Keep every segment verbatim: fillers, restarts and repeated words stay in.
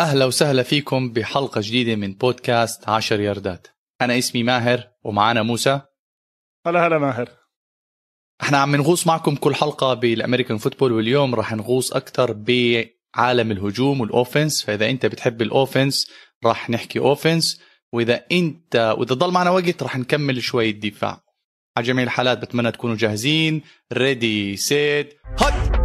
أهلا وسهلا فيكم بحلقة جديدة من بودكاست عشر ياردات. أنا اسمي ماهر ومعانا موسى. هلا هلا ماهر. احنا عم نغوص معكم كل حلقة بالأمريكان فوتبول، واليوم راح نغوص أكتر بعالم الهجوم والأوفنس. فإذا أنت بتحب الأوفنس راح نحكي أوفنس، وإذا أنت وإذا ضل معنا وقت راح نكمل شوية دفاع. على جميع الحالات بتمنى تكونوا جاهزين. ريدي سيت هات.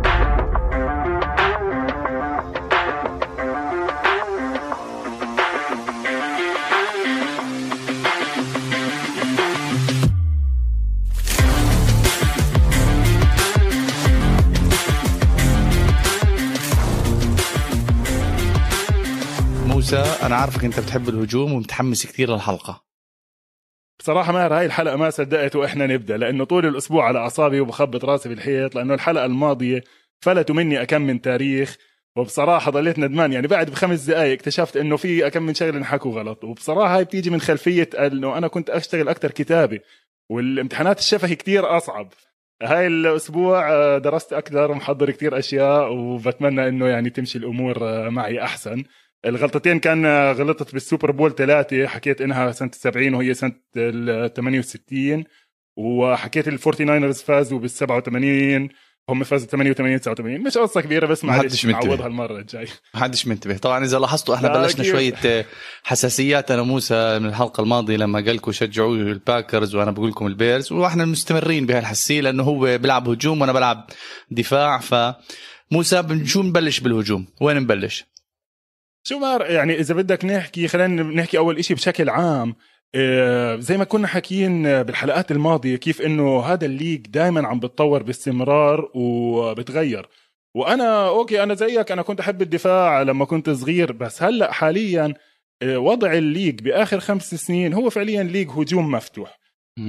أنا عارفك أنت بتحب الهجوم ومتحمس كتير للحلقة. بصراحة ماهر هاي الحلقة ما صدقت وإحنا نبدأ، لأنه طول الأسبوع على أعصابي وبخبط راسي بالحيط، لأنه الحلقة الماضية فلتوا مني أكم من تاريخ، وبصراحة ضليت ندمان. يعني بعد بخمس دقايق اكتشفت إنه في أكم من شغلة نحكوا غلط، وبصراحة هاي بتيجي من خلفية إنه أنا كنت أشتغل أكتر كتابة والامتحانات الشفهي كتير أصعب. هاي الأسبوع درست أكتر ومحضر كتير أشياء، وبتمنى إنه يعني تمشي الأمور معي أحسن. الغلطتين كان غلطت بالسوبر بول ثلاثة، حكيت إنها سنة السبعين وهي سنة الثمانية وستين، وحكيت الفورتي ناينرز فازوا بالسبعة وثمانين، هم فازوا ثمانية وثمانين تسعة وثمانين. مش قصة كبيرة بس معلش نعوضها المرة الجاي. محدش منتبه طبعا. إذا لاحظتوا إحنا بلشنا شوية حساسيات أنا موسى من الحلقة الماضية لما قالكوا شجعوا الباكرز وأنا بقول لكم البيرز، وإحنا مستمرين بهالحساسية لأنه هو بلعب هجوم وأنا بلعب دفاع. فموسى شو نبلش بالهجوم؟ وين نبلش؟ شو مار يعني إذا بدك نحكي، خلينا نحكي أول إشي بشكل عام. إيه زي ما كنا حكيين بالحلقات الماضية كيف إنه هذا الليج دايما عم بتطور باستمرار وبتغير. وأنا أوكي أنا زيك، أنا كنت أحب الدفاع لما كنت صغير، بس هلأ حاليا وضع الليج بآخر خمس سنين هو فعليا ليج هجوم مفتوح.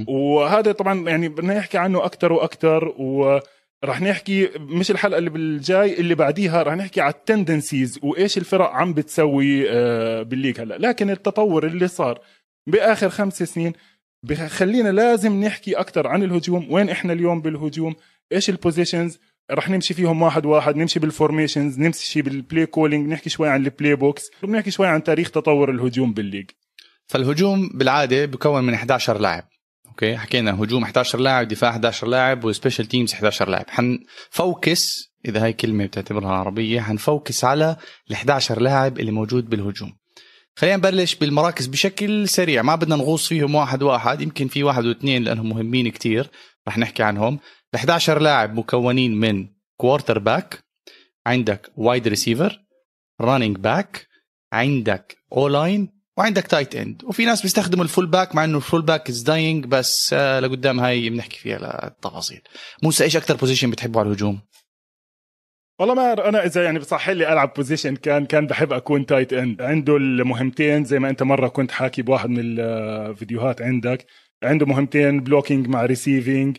وهذا طبعا يعني بدنا نحكي عنه أكتر وأكتر، و رح نحكي مش الحلقة اللي بالجاي اللي بعديها رح نحكي على التندنسيز وإيش الفرق عم بتسوي بالليج هلأ. لكن التطور اللي صار بآخر خمس سنين بخلينا لازم نحكي أكتر عن الهجوم. وين إحنا اليوم بالهجوم؟ إيش البوزيشنز رح نمشي فيهم واحد واحد، نمشي بالفورميشنز، نمشي بالبلاي كولينج، نحكي شوي عن البلاي بوكس، ونحكي شوي عن تاريخ تطور الهجوم بالليج. فالهجوم بالعادة بكون من إحدى عشر لاعب. اوكي حكينا هجوم إحدى عشر لاعب، دفاع إحدى عشر لاعب، وسبيشال تيمز إحدى عشر لاعب. حنفوكس اذا هاي كلمه بتعتبرها عربيه، حنفوكس على الإحدى عشر لاعب اللي موجود بالهجوم. خلينا نبلش بالمراكز بشكل سريع، ما بدنا نغوص فيهم واحد واحد، يمكن في واحد واثنين لانهم مهمين كتير رح نحكي عنهم. إحدى عشر لاعب مكونين من كوارتر باك، عندك وايد ريسيفر، رانينج باك، عندك او لاين، وعندك تايت اند. وفي ناس بيستخدموا الفول باك، مع انه الفول باك از داينج، بس لقدام هاي بنحكي فيها للتفاصيل. موسى ايش اكتر بوزيشن بتحبه على الهجوم؟ والله ما انا اذا يعني بصح لي العب بوزيشن كان كان بحب اكون تايت اند. عنده المهمتين زي ما انت مره كنت حاكي بواحد من الفيديوهات، عندك عنده مهمتين بلوكينج مع ريسيفينج،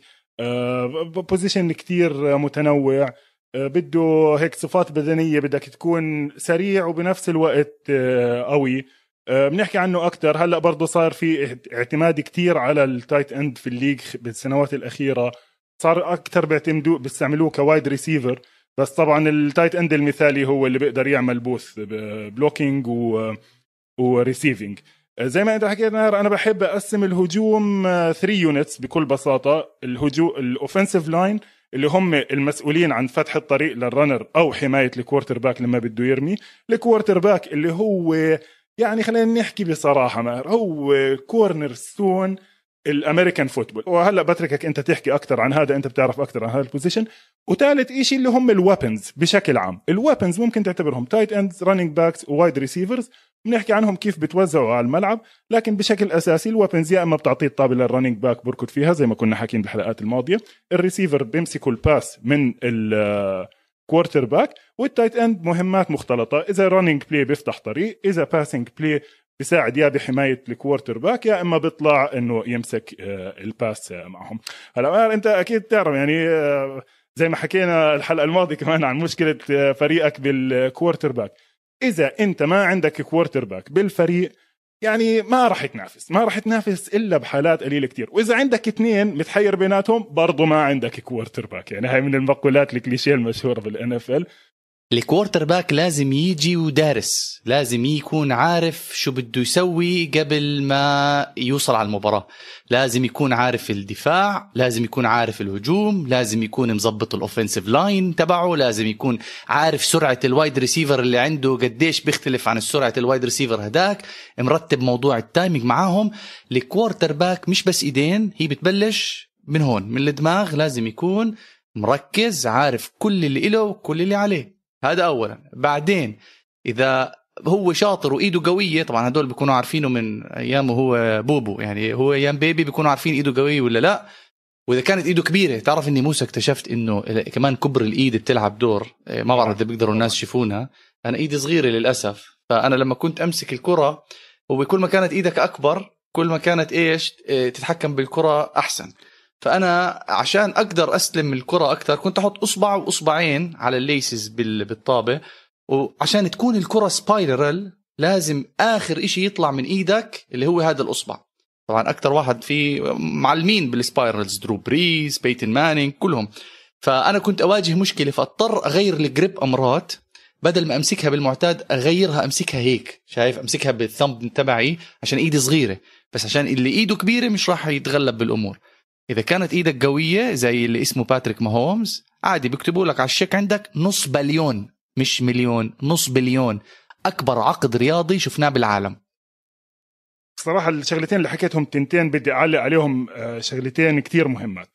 بوزيشن كتير متنوع، بده هيك صفات بدنيه، بدك تكون سريع وبنفس الوقت قوي. بنحكي عنه أكتر. هلأ برضو صار في اعتماد كتير على التايت اند في الليج بالسنوات الأخيرة، صار أكتر بيعتمدوه بيستعملوه كوايد ريسيفر. بس طبعا التايت اند المثالي هو اللي بيقدر يعمل بوث بلوكينج و... وريسيفينج. زي ما انت حكيت نهار، أنا بحب أقسم الهجوم ثري يونتس بكل بساطة. الهجوم الأوفنسيف لاين اللي هم المسؤولين عن فتح الطريق للرنر أو حماية الكوارتر باك لما بده يرمي، الكوارتر باك اللي هو يعني خلينا نحكي بصراحة ماهر هو كورنر ستون الأمريكان فوتبول. وهلأ بتركك أنت تحكي أكتر عن هذا، أنت بتعرف أكتر عن هذا البوزيشن. وثالث إشي اللي هم الوابنز بشكل عام. الوابنز ممكن تعتبرهم تايت اندز، رانينج باكس، وايد ريسيفرز. بنحكي عنهم كيف بتوزعوا على الملعب، لكن بشكل أساسي الوابنز يا إما بتعطيه الطابة للرانينج باك بركض فيها زي ما كنا حاكين بالحلقات الماضية، الريسيفر بيمسكوا الباس من ال كوارتر باك، والتايت اند مهمات مختلطه. اذا رانينج بلاي بيفتح طريق، اذا باسنج بلاي بيساعد يا بحمايه الكوارتر باك يا اما بيطلع انه يمسك الباس معهم. هلا انت اكيد تعرف يعني زي ما حكينا الحلقه الماضيه كمان عن مشكله فريقك بالكوارتر باك، اذا انت ما عندك كوارتر باك بالفريق يعني ما راح تنافس، ما راح تنافس الا بحالات قليله كتير. واذا عندك اثنين متحير بيناتهم برضو ما عندك كوارتر باك. يعني هاي من المقولات الكليشيه المشهوره بالان اف ال. الكوارتر باك لازم يجي ودارس، لازم يكون عارف شو بده يسوي قبل ما يوصل على المباراة، لازم يكون عارف الدفاع، لازم يكون عارف الهجوم، لازم يكون مزبط الأوفنسيف لاين تبعه، لازم يكون عارف سرعة الوايد ريسيفر اللي عنده قديش بيختلف عن سرعة الوايد ريسيفر هداك، مرتب موضوع التايمينج معاهم. الكوارتر باك مش بس ايدين، هي بتبلش من هون من الدماغ، لازم يكون مركز عارف كل اللي إله وكل اللي عليه، هذا أولا. بعدين إذا هو شاطر وإيده قوية، طبعا هدول بيكونوا عارفينه من أيامه هو بوبو، يعني هو أيام بيبي بيكونوا عارفين إيده قوية ولا لا. وإذا كانت إيده كبيرة، تعرف إني موسى اكتشفت إنه كمان كبر الإيد بتلعب دور، ما بعرف إذا بيقدروا الناس يشوفونها، أنا إيدي صغيرة للأسف، فأنا لما كنت أمسك الكرة وكل ما كانت إيدك أكبر كل ما كانت إيش تتحكم بالكرة أحسن، فأنا عشان أقدر أسلم الكرة أكتر كنت أحط أصبع وأصبعين على الليسز بالطابة، وعشان تكون الكرة سبايرال لازم آخر إشي يطلع من إيدك اللي هو هذا الأصبع. طبعا أكتر واحد في معلمين بالسبايرالز درو بريز، بيتن مانينج، كلهم. فأنا كنت أواجه مشكلة، فأضطر أغير الجريب أمرات، بدل ما أمسكها بالمعتاد أغيرها أمسكها هيك، شايف، أمسكها بالثمب تبعي عشان إيدي صغيرة، بس عشان اللي إيده كبيرة مش راح يتغلب بالأمور. إذا كانت إيدك قوية زي اللي اسمه باتريك ماهومز، عادي بيكتبوا لك على الشيك عندك نص بليون، مش مليون، نص بليون، أكبر عقد رياضي شفناه بالعالم. صراحة الشغلتين اللي حكيتهم تنتين بدي أعلق عليهم شغلتين كتير مهمات.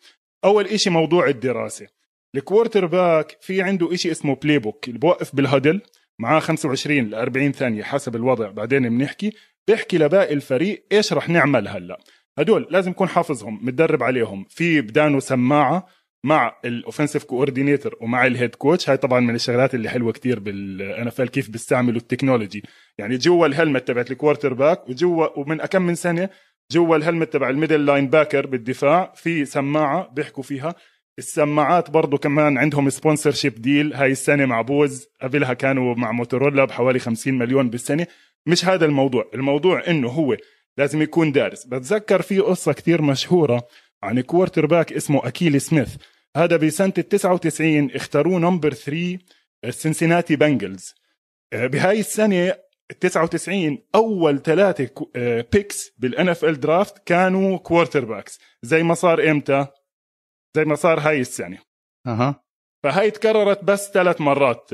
أول إشي موضوع الدراسة، الكوارتر باك في عنده إشي اسمه بلاي بوك اللي بوقف بالهدل معاه خمسة وعشرين لأربعين ثانية حسب الوضع، بعدين بنحكي بيحكي لباقي الفريق إيش رح نعمل هلأ. هدول لازم يكون حافظهم متدرب عليهم، في بدانه سماعة مع الأوفنسيف كوردينيتر ومع الهيد كوتش. هاي طبعا من الشغلات اللي حلوة كتير بالNFL كيف بيستعملوا التكنولوجي، يعني جوا الهلمت تبعت الكوارتر باك وجوا، ومن أكم من سنة جوا الهلمت تبع الميدل لاين باكر بالدفاع في سماعة بيحكوا فيها. السماعات برضو كمان عندهم سبونسرشيب ديل، هاي السنة مع بوز، قبلها كانوا مع موتورولا بحوالي خمسين مليون بالسنة. مش هذا الموضوع، الموضوع إنه هو لازم يكون دارس. بتذكر في قصة كتير مشهورة عن كوارتر باك اسمه أكيلي سميث، هذا بسنة تسعة وتسعين اختاروه نمبر ثري السنسيناتي بنجلز. بهاي السنة تسعة وتسعين أول ثلاثة بيكس بالNFL درافت كانوا كوارتر باكس، زي ما صار إمتى؟ زي ما صار هاي السنة. أه. فهاي تكررت بس ثلاث مرات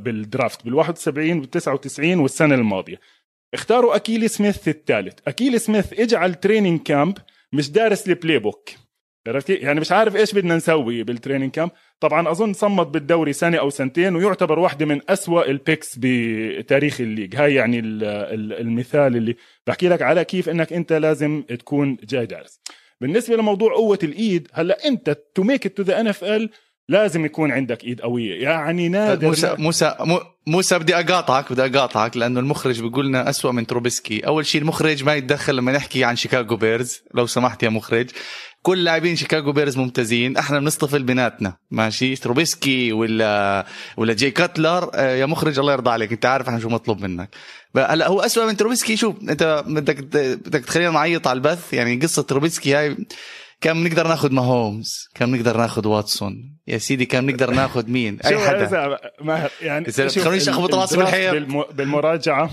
بالدرافت، بالواحد وسبعين بالتسعة وتسعين والسنة الماضية. اختاروا أكيلي سميث الثالث. أكيلي سميث اجى على التريننج كامب مش دارس البلاي بوك، يعني مش عارف إيش بدنا نسوي بالتريننج كامب. طبعا أظن صمد بالدوري سنة أو سنتين، ويعتبر واحدة من أسوأ البيكس بتاريخ الليج. هاي يعني المثال اللي بحكي لك على كيف إنك أنت لازم تكون جاي دارس. بالنسبة لموضوع قوة الإيد، هلأ أنت to make it to the إن إف إل لازم يكون عندك إيد قوية، يعني نادر. موسى موسى موسى بدي أقاطعك بدي أقاطعك لأنه المخرج بيقولنا أسوأ من تروبيسكي. أول شيء المخرج ما يتدخل لما نحكي عن شيكاغو بيرز، لو سمحت يا مخرج. كل لاعبين شيكاغو بيرز ممتازين، احنا بنصطفل بناتنا، ماشي؟ تروبيسكي ولا ولا جاي كاتلر. يا مخرج الله يرضى عليك، انت عارف احنا شو مطلوب منك. هلا هو أسوأ من تروبيسكي؟ شوف انت بدك بدك تخلينا نعيط على البث، يعني قصة تروبيسكي هاي كم نقدر ناخد ماهومز، كم نقدر ناخد واتسون يا سيدي، كم نقدر ناخد مين، اي حدا ماهر، يعني خلينيش اخبط راسي بالحياه. بالمراجعه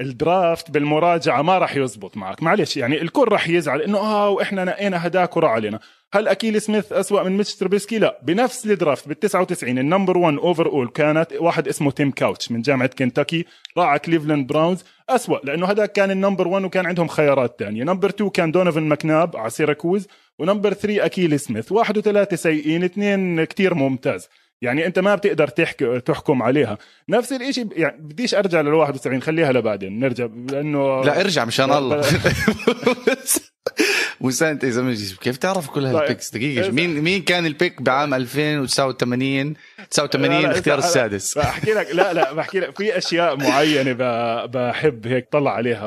الدرافت بالمراجعه ما راح يزبط معك، معلش، يعني الكل راح يزعل انه اه واحنا نقينا هداك ورا علينا. هل أكيلي سميث أسوأ من ميتش تروبيسكي؟ لا. بنفس الدرافت بالتسعة وتسعين النمبر واحد اوفر اول كانت واحد اسمه تيم كاوتش من جامعة كنتاكي، راعى كليفلاند براونز، أسوأ لأنه هذا كان النمبر واحد وكان عندهم خيارات تانية. نمبر اثنين كان دونوفن مكناب على سيراكوز، ونمبر ثلاثة أكيلي سميث. واحد وثلاثة سيئين، اثنين كتير ممتاز، يعني أنت ما بتقدر تحكي تحكم عليها. نفس الإشي، يعني بديش أرجع للواحد وسبعين، خليها لبعدين نرجع، لأنه لا ارجع مشان الله. وسانت إذا مش كيف تعرف كل هالبيكس دقيقة، مين مين كان البيك بعام ألفين وتسعة وثمانين تسعة وثمانين الاختيار السادس؟ بحكي لك لا لا بحكي لك في أشياء معينة بحب هيك طلع عليها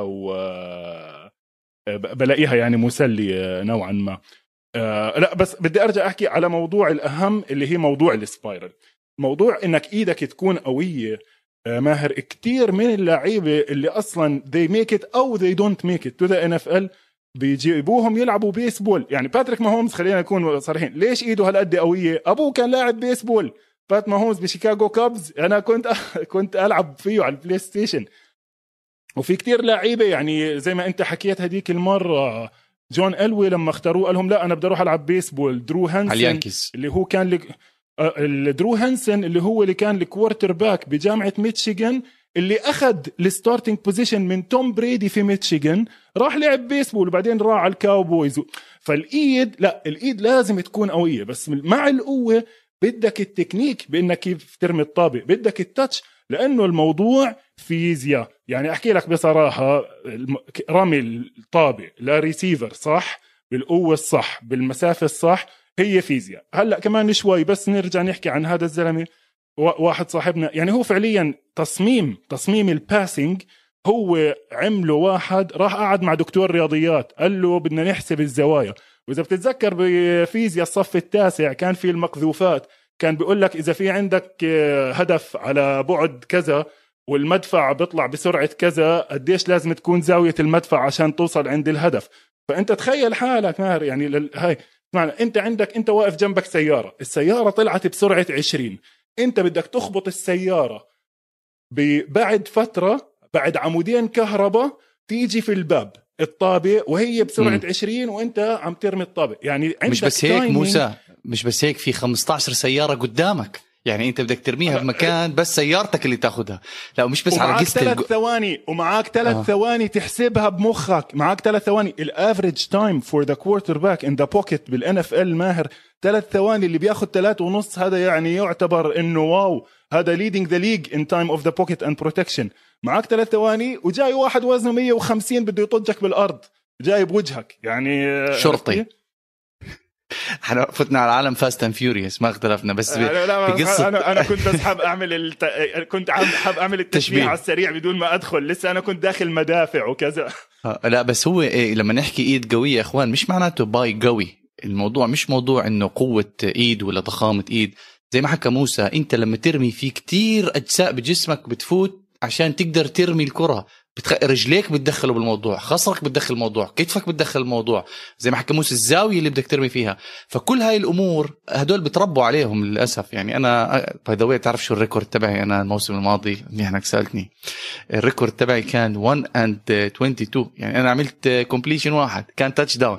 وبلاقيها يعني مسلية نوعا ما. آه لا بس بدي أرجع أحكي على موضوع الأهم اللي هي موضوع السبايرل، موضوع إنك إيدك تكون قوية. آه ماهر، كتير من اللعيبة اللي أصلا they make it أو they don't make it to the إن إف إل بيجيبوهم يلعبوا بيسبول. يعني باتريك ماهومز، خلينا نكون صريحين، ليش إيده هالقد قوية؟ أبوه كان لاعب بيسبول، بات ماهومز بشيكاغو كابز انا كنت كنت العب فيه على البلاي ستيشن. وفي كتير لعيبه يعني زي ما انت حكيت هديك المره جون ألوي لما اختاروه قالهم لا انا بدي اروح العب بيسبول. درو هانسن اللي هو كان لك... درو هانسن اللي هو اللي كان الكوارتر باك بجامعه ميتشيغان اللي اخذ الستارتنج بوزيشن من توم بريدي في ميتشيغان, راح لعب بيسبول وبعدين راح على الكاوبويز. فالايد لا الايد لازم تكون قويه, بس مع القوه بدك التكنيك بانك كيف ترمي الطابه, بدك التاتش, لانه الموضوع فيزياء. يعني احكي لك بصراحه رمي الطابه لريسيفر صح بالقوه الصح بالمسافه الصح هي فيزياء. هلا كمان شوي بس نرجع نحكي عن هذا الزلمه واحد صاحبنا, يعني هو فعليا تصميم تصميم الباسنج هو عمله واحد راح قعد مع دكتور رياضيات قال له بدنا نحسب الزوايا. واذا بتتذكر بفيزياء الصف التاسع كان في المقذوفات, كان بيقول لك اذا في عندك هدف على بعد كذا والمدفع بيطلع بسرعه كذا قديش لازم تكون زاويه المدفع عشان توصل عند الهدف. فانت تخيل حالك ماهر يعني لل... هاي معنا انت عندك انت واقف جنبك سياره, السياره طلعت بسرعه عشرين, انت بدك تخبط السياره بعد فتره بعد عمودين كهرباء تيجي في الباب الطابه وهي بسرعه م. عشرين وانت عم ترمي الطابه. يعني عندك مش بس هيك موسى, مش بس هيك في خمستعشر سياره قدامك, يعني انت بدك ترميها بمكان بس سيارتك اللي تاخدها, لا مش بس على جست ثلاث الجو... ثواني ومعاك ثلاث آه. ثواني تحسبها بمخك, معاك ثلاث ثواني. الافريج تايم فور ذا كوارتر باك ان ذا بوكيت بالان اف ال ماهر ثلاث ثواني, اللي بياخذ ثلاث ونص هذا يعني يعتبر انه واو هذا leading the league in time of the pocket and protection. معاك ثلاث ثواني وجاي واحد وزنه مية وخمسين بده يطجك بالارض جاي بوجهك يعني شرطي. احنا فتنا على عالم فاستن فيوريس ما اختلفنا بس بقصة انا انا كنت بس حاب اعمل الت... كنت حاب اعمل التشبيه على السريع بدون ما ادخل لسه, انا كنت داخل مدافع وكذا. لا بس هو إيه لما نحكي ايد قويه يا اخوان مش معناته باي قوي, الموضوع مش موضوع انه قوه ايد ولا ضخامه ايد. زي ما حكى موسى انت لما ترمي في كتير اجزاء بجسمك بتفوت عشان تقدر ترمي الكره, بتخ... رجليك بتدخلوا بالموضوع, خصرك بتدخل الموضوع, كتفك بتدخل الموضوع, زي ما حكى موسى الزاويه اللي بدك ترمي فيها. فكل هاي الامور هدول بتربوا عليهم للاسف. يعني انا باي ذا واي بتعرف شو الريكورد تبعي انا الموسم الماضي اللي احنا سالتني الريكورد تبعي كان واحد اند اثنين وعشرين, يعني انا عملت كومبليشن واحد كان تاتش داون.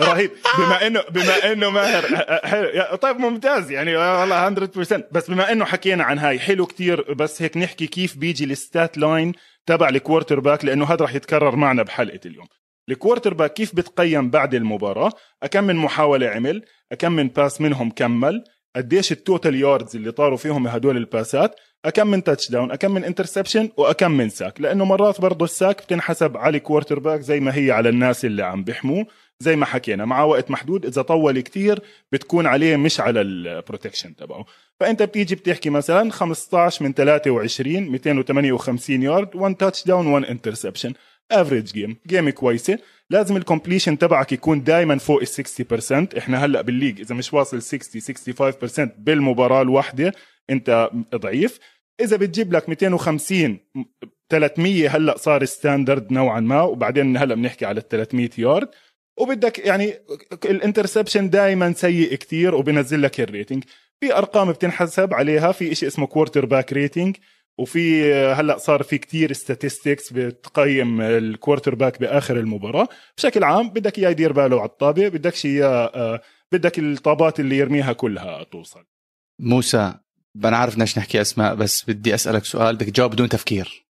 رهيب. بما انه بما انه ماهر حلو طيب ممتاز يعني والله مية بالمية. بس بما انه حكينا عن هاي حلو كتير, بس هيك نحكي كيف بيجي الستات لاين تبع الكوارتر باك لانه هذا رح يتكرر معنا بحلقه اليوم. الكوارتر باك كيف بتقيم بعد المباراه؟ اكم من محاوله عمل, اكم من باس منهم كمل, قديش التوتال ياردز اللي طاروا فيهم هدول الباسات, اكم من تاتش داون, اكم من انترسبشن, واكم من ساك. لانه مرات برضه الساك بتنحسب على الكوارتر باك زي ما هي على الناس اللي عم بيحموه, زي ما حكينا مع وقت محدود إذا طول كتير بتكون عليه مش على البروتكشن تبعه. فأنت بتيجي بتحكي مثلا خمستعشر من ثلاثة وعشرين مئتين وثمانية وخمسين يارد, واحد تاتش داون واحد انترسبشن, افريج جيم, جيم كويسة. لازم الكومبليشن تبعك يكون دايما فوق ال ستين بالمية. احنا هلأ بالليج إذا مش واصل ستين خمسة وستين بالمية بالمباراة الواحدة انت ضعيف. إذا بتجيب لك مئتين وخمسين ثلاثمية هلأ صار ستاندرد نوعا ما, وبعدين هلأ بنحكي على ثلاثمية يارد. وبدك يعني الانترسبشن دائما سيء كتير وبنزل لك الريتنج. في ارقام بتنحسب عليها, في اشي اسمه كوارتر باك ريتنج, وفي هلا صار في كتير ستاتستكس بتقيم الكوارتر باك باخر المباراه. بشكل عام بدك اياه يدير باله على الطابه, بدك اياه بدك الطابات اللي يرميها كلها توصل. موسى انا عارف اناش نحكي اسماء, بس بدي اسالك سؤال بدك تجاوب بدون تفكير.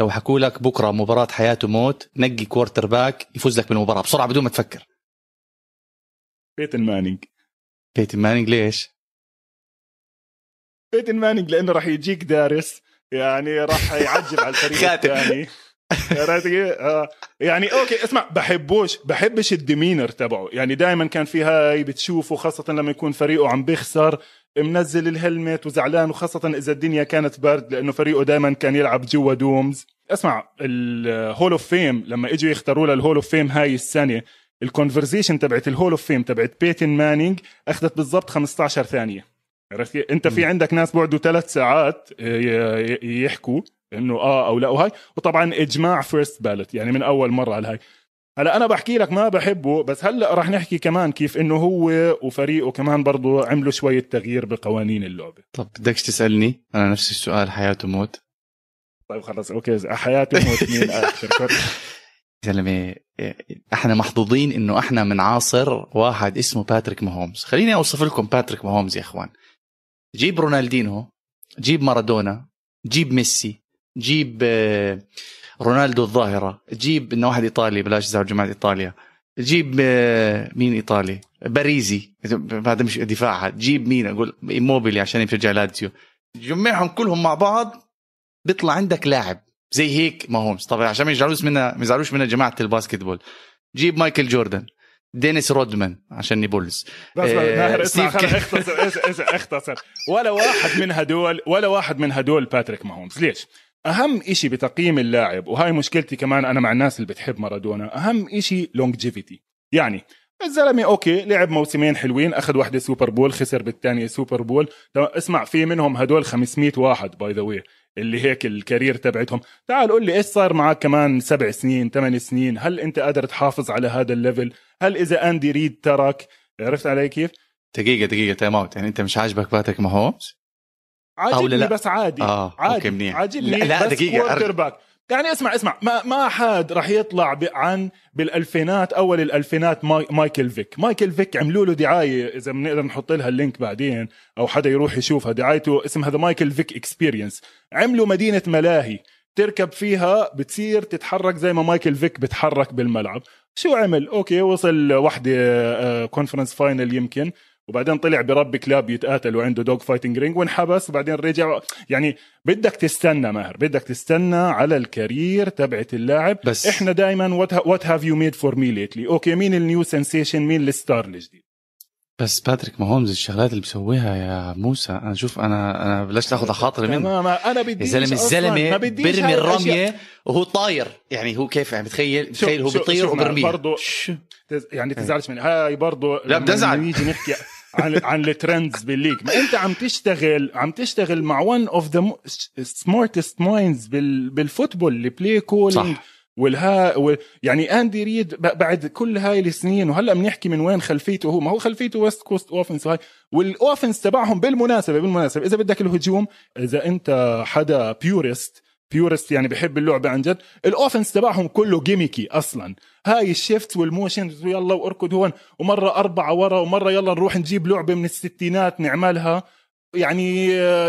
لو حكوا لك بكرة مباراة حياة وموت نقي كوارتر باك يفوز لك بالمباراة بسرعة بدون ما تفكر, بيتن مانينج. بيتن مانينج ليش؟ بيتن مانينج لأنه راح يجيك دارس, يعني راح يعجب على الفريق الثاني. يعني أوكي اسمع بحبوش بحبش الديمينر تبعه, يعني دائما كان فيها بتشوفه خاصة لما يكون فريقه عم بيخسر منزل الهلمت وزعلان, وخاصة إذا الدنيا كانت برد لأنه فريقه دائما كان يلعب جوا دومز. اسمع الهول اوف فيم لما اجوا يختاروا له الهول اوف فيم هاي السنة, الكونفرزيشن تبعت الهول اوف فيم تبعت بيتن مانينج أخذت بالضبط خمستعشر ثانية. أنت في عندك ناس بعدوا ثلاث ساعات يحكوا إنه آه أو لا, وهاي وطبعا إجماع فيرست بالت يعني من أول مرة على هاي. هلا انا بحكي لك ما بحبه، بس هلا رح نحكي كمان كيف انه هو وفريقه كمان برضو عملوا شويه تغيير بقوانين اللعبه. طب بدكش تسالني انا نفس السؤال، حياه وموت؟ طيب خلص اوكي، حياه وموت مين اكثر زلمه؟ احنا محظوظين انه احنا من عاصر واحد اسمه باتريك ماهومز. خليني اوصف لكم باتريك ماهومز يا اخوان. جيب رونالدينو، جيب مارادونا، جيب ميسي، جيب رونالدو الظاهرة، جيب إنه واحد إيطالي بلاش زعل جماعة إيطاليا، جيب مين إيطالي باريزي هذا مش دفاعها، جيب مين أقول إيموبيلي عشان يشجع لاتسيو، جمعهم كلهم مع بعض بيطلع عندك لاعب زي هيك ماهومز. طبعا عشان ما يزعلوش منا ما يزعلوش منا جماعة الباسكتبول، جيب مايكل جوردن، دينيس رودمان عشان نيبولز. بس ماهر اسمع خلينا اختصر اختصر ولا واحد من هدول ولا واحد من هدول باتريك ماهومز. ليش؟ اهم اشي بتقييم اللاعب، وهاي مشكلتي كمان انا مع الناس اللي بتحب مارادونا، اهم اشي لونجيفيتي. يعني الزلمه اوكي لعب موسمين حلوين، اخذ واحدة سوبر بول، خسر بالثانيه سوبر بول. اسمع في منهم هدول خمسمية واحد باي ذا وي اللي هيك الكارير تبعتهم. تعال قول لي ايش صار معك كمان سبع سنين ثمان سنين، هل انت قادر تحافظ على هذا الليفل؟ هل اذا أندي ريد ترك، عرفت علي كيف؟ دقيقه دقيقه تايم اوت، يعني انت مش عاجبك باتريك ماهومز؟ عاجبني بس عادي آه. عادي عاجبني لا, لا دقيقه أر... يعني اسمع اسمع ما ما حد راح يطلع عن بالالفينات اول الالفينات ماي... مايكل فيك مايكل فيك عملوا له دعايه، اذا بنقدر نحط لها اللينك بعدين او حدا يروح يشوفها، دعايته اسم هذا مايكل فيك اكسبيرينس. عملوا مدينه ملاهي تركب فيها بتصير تتحرك زي ما مايكل فيك بتحرك بالملعب. شو عمل؟ اوكي وصل وحده كونفرنس فاينل يمكن، وبعدين طلع برب كلاب يتقاتل وعنده دوغ فايتنج رينج وانحبس، وبعدين رجع. يعني بدك تستنى ماهر، بدك تستنى على الكارير تبعت اللاعب. بس احنا دائما وات هاف يو ميد فور مي ليتلي، اوكي مين النيو سنسيشن، مين الستار الجديد. بس باتريك ماهومز الشغلات اللي بسويها يا موسى، انا شوف انا انا بلشت اخذ خاطري منه. انا بدي الزلمه الزلمه برمي الرميه وهو طاير، يعني هو كيف يعني بتخيل تخيل هو بيطير وبرميه، يعني تزعلش مني هاي برضه. لا بتزعل، نيجي نحكي عن عن الترندز بالليج. ما انت عم تشتغل عم تشتغل مع one of the smartest minds بال بالفوتبول اللي بلاي كولينج والها وال... يعني أندي ريد بعد كل هاي السنين، وهلا بنحكي من وين خلفيته. هو ما هو خلفيته ويست كوست اوفنس، وهاي والاوفنس تبعهم بالمناسبه بالمناسبه اذا بدك الهجوم، اذا انت حدا بيورست بيورست يعني بحب اللعبه عن جد، الاوفنس تبعهم كله جيميكي اصلا، هاي الشيفت والموشنز ويلا واركض هون ومره اربعه ورا ومره يلا نروح نجيب لعبه من الستينات نعملها، يعني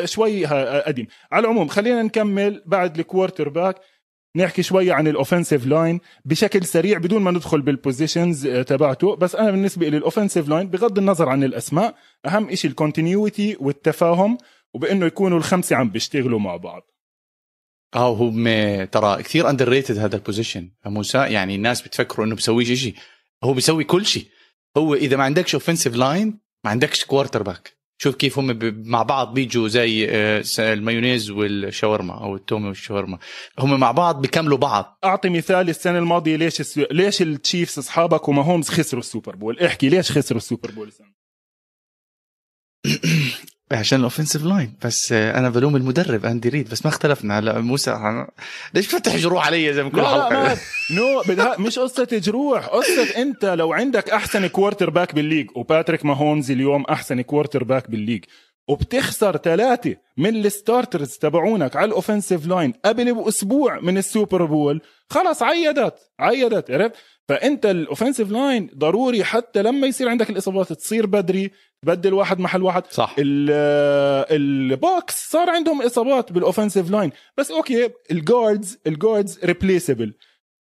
شوي قديم. على العموم خلينا نكمل بعد الكوارتر باك، نحكي شوية عن الأوفنسيف لاين بشكل سريع بدون ما ندخل بالبوزيشنز تبعته. بس أنا بالنسبة لي الأوفنسيف لاين بغض النظر عن الأسماء، أهم إشي الكونتينيوتي والتفاهم، وبأنه يكونوا الخمسة عم بيشتغلوا مع بعض. أو هم ترى كثير أندر ريتد هذا البوزيشن موسى، يعني الناس بتفكروا إنه بسوي شيء، هو بيسوي كل شيء. هو إذا ما عندكش أوفنسيف لاين ما عندكش كوارتر باك. شوف كيف هم مع بعض بيجوا زي المايونيز والشاورما أو التومي والشاورما، هم مع بعض بيكملوا بعض. أعطي مثال السنة الماضية، ليش السو... ليش التشيفز أصحابك وماهومز خسروا السوبر بول؟ احكي ليش خسروا السوبر بول السنة؟ عشان الأوفنسيف لاين. بس أنا بلوم المدرب أندي ريد، بس ما اختلفنا. هلا موسى ليش فتح جروح علي زي ما كل حلقة؟ نو بدها مش قصة جروح، قصة أنت لو عندك أحسن كوارتر باك بالليج، وباتريك ماهومز اليوم أحسن كوارتر باك بالليج، وبتخسر ثلاثة من الستارترز تبعونك على الأوفنسيف لاين قبل بأسبوع من السوبر بول، خلاص عيدت عيدت عرفت. فأنت الأوفنسيف لاين ضروري حتى لما يصير عندك الإصابات تصير بدري، بدل واحد محل واحد. صح. البوكس صار عندهم إصابات بالأوفنسيف لاين، بس أوكي الجاردز الجاردز ريبليسبل،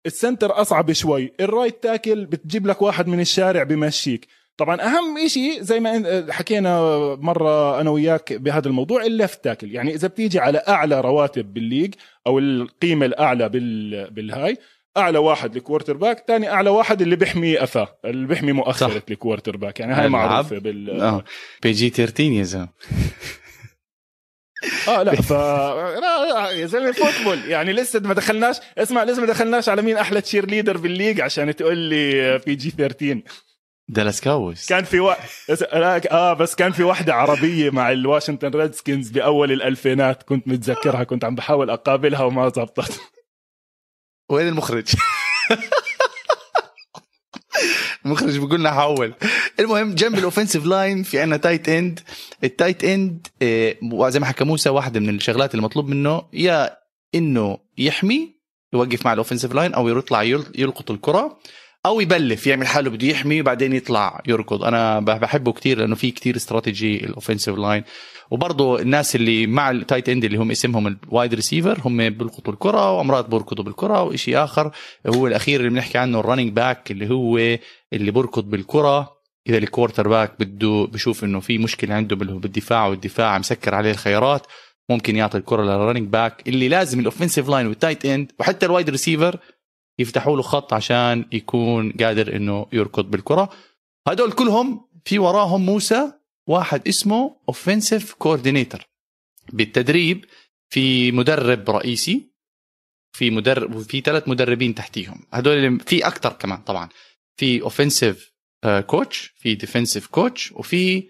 السنتر أصعب شوي، الرايت تاكل بتجيب لك واحد من الشارع بمشيك. طبعا أهم إشي زي ما حكينا مرة أنا وياك بهذا الموضوع اللفت تاكل، يعني إذا بتيجي على أعلى رواتب بالليج أو القيمة الأعلى بال... بالهاي، أعلى واحد الكوارتر باك، تاني أعلى واحد اللي بيحمي قفاه، اللي بيحمي مؤخرة الكوارتر باك، يعني هاي معروفة بال آه. بيجي ترتين يا زلمة. آه لا ف لا يا زلمة فوتبول، يعني لسه ما دخلناش اسمع لسه ما دخلناش على مين أحلى تشير ليدر بالليج عشان تقول لي بيجي ترتين. دالاس كاوبويز كان في و... اه بس كان في واحدة عربية مع الواشنطن ريدسكينز بأول الألفينات، كنت متذكرها، كنت عم بحاول أقابلها وما زبطت. وين المخرج؟ المخرج بيقولنا حول. المهم جنب الاوفنسيف لاين في عنا تايت اند. التايت اند زي ما حكى موسى واحدة من الشغلات المطلوب منه يا انه يحمي يوقف مع الاوفنسيف لاين او يطلع يلقط الكرة او يبلف يعمل حاله بده يحمي وبعدين يطلع يركض. انا بحبه كتير لانه فيه كتير استراتيجي الاوفنسيف لاين. وبرضه الناس اللي مع التايت اند اللي هم اسمهم الوايد ريسيفر هم بيلقطوا الكره وامرات بيركضوا بالكره. وإشي اخر هو الاخير اللي بنحكي عنه الرننج باك اللي هو اللي بيركض بالكره اذا الكوارتر باك بده بشوف انه في مشكله عنده بالدفاع والدفاع مسكر عليه الخيارات ممكن يعطي الكره للرننج باك. اللي لازم الاوفنسيف لاين والتايت اند وحتى الوايد ريسيفر يفتحوا له خط عشان يكون قادر انه يركض بالكره. هدول كلهم في وراهم موسى واحد اسمه اوفنسيف كوردينيتور. بالتدريب في مدرب رئيسي في مدرب وفي ثلاث مدربين تحتيهم. هدول في اكثر كمان طبعا في اوفنسيف كوتش في ديفنسيف كوتش وفي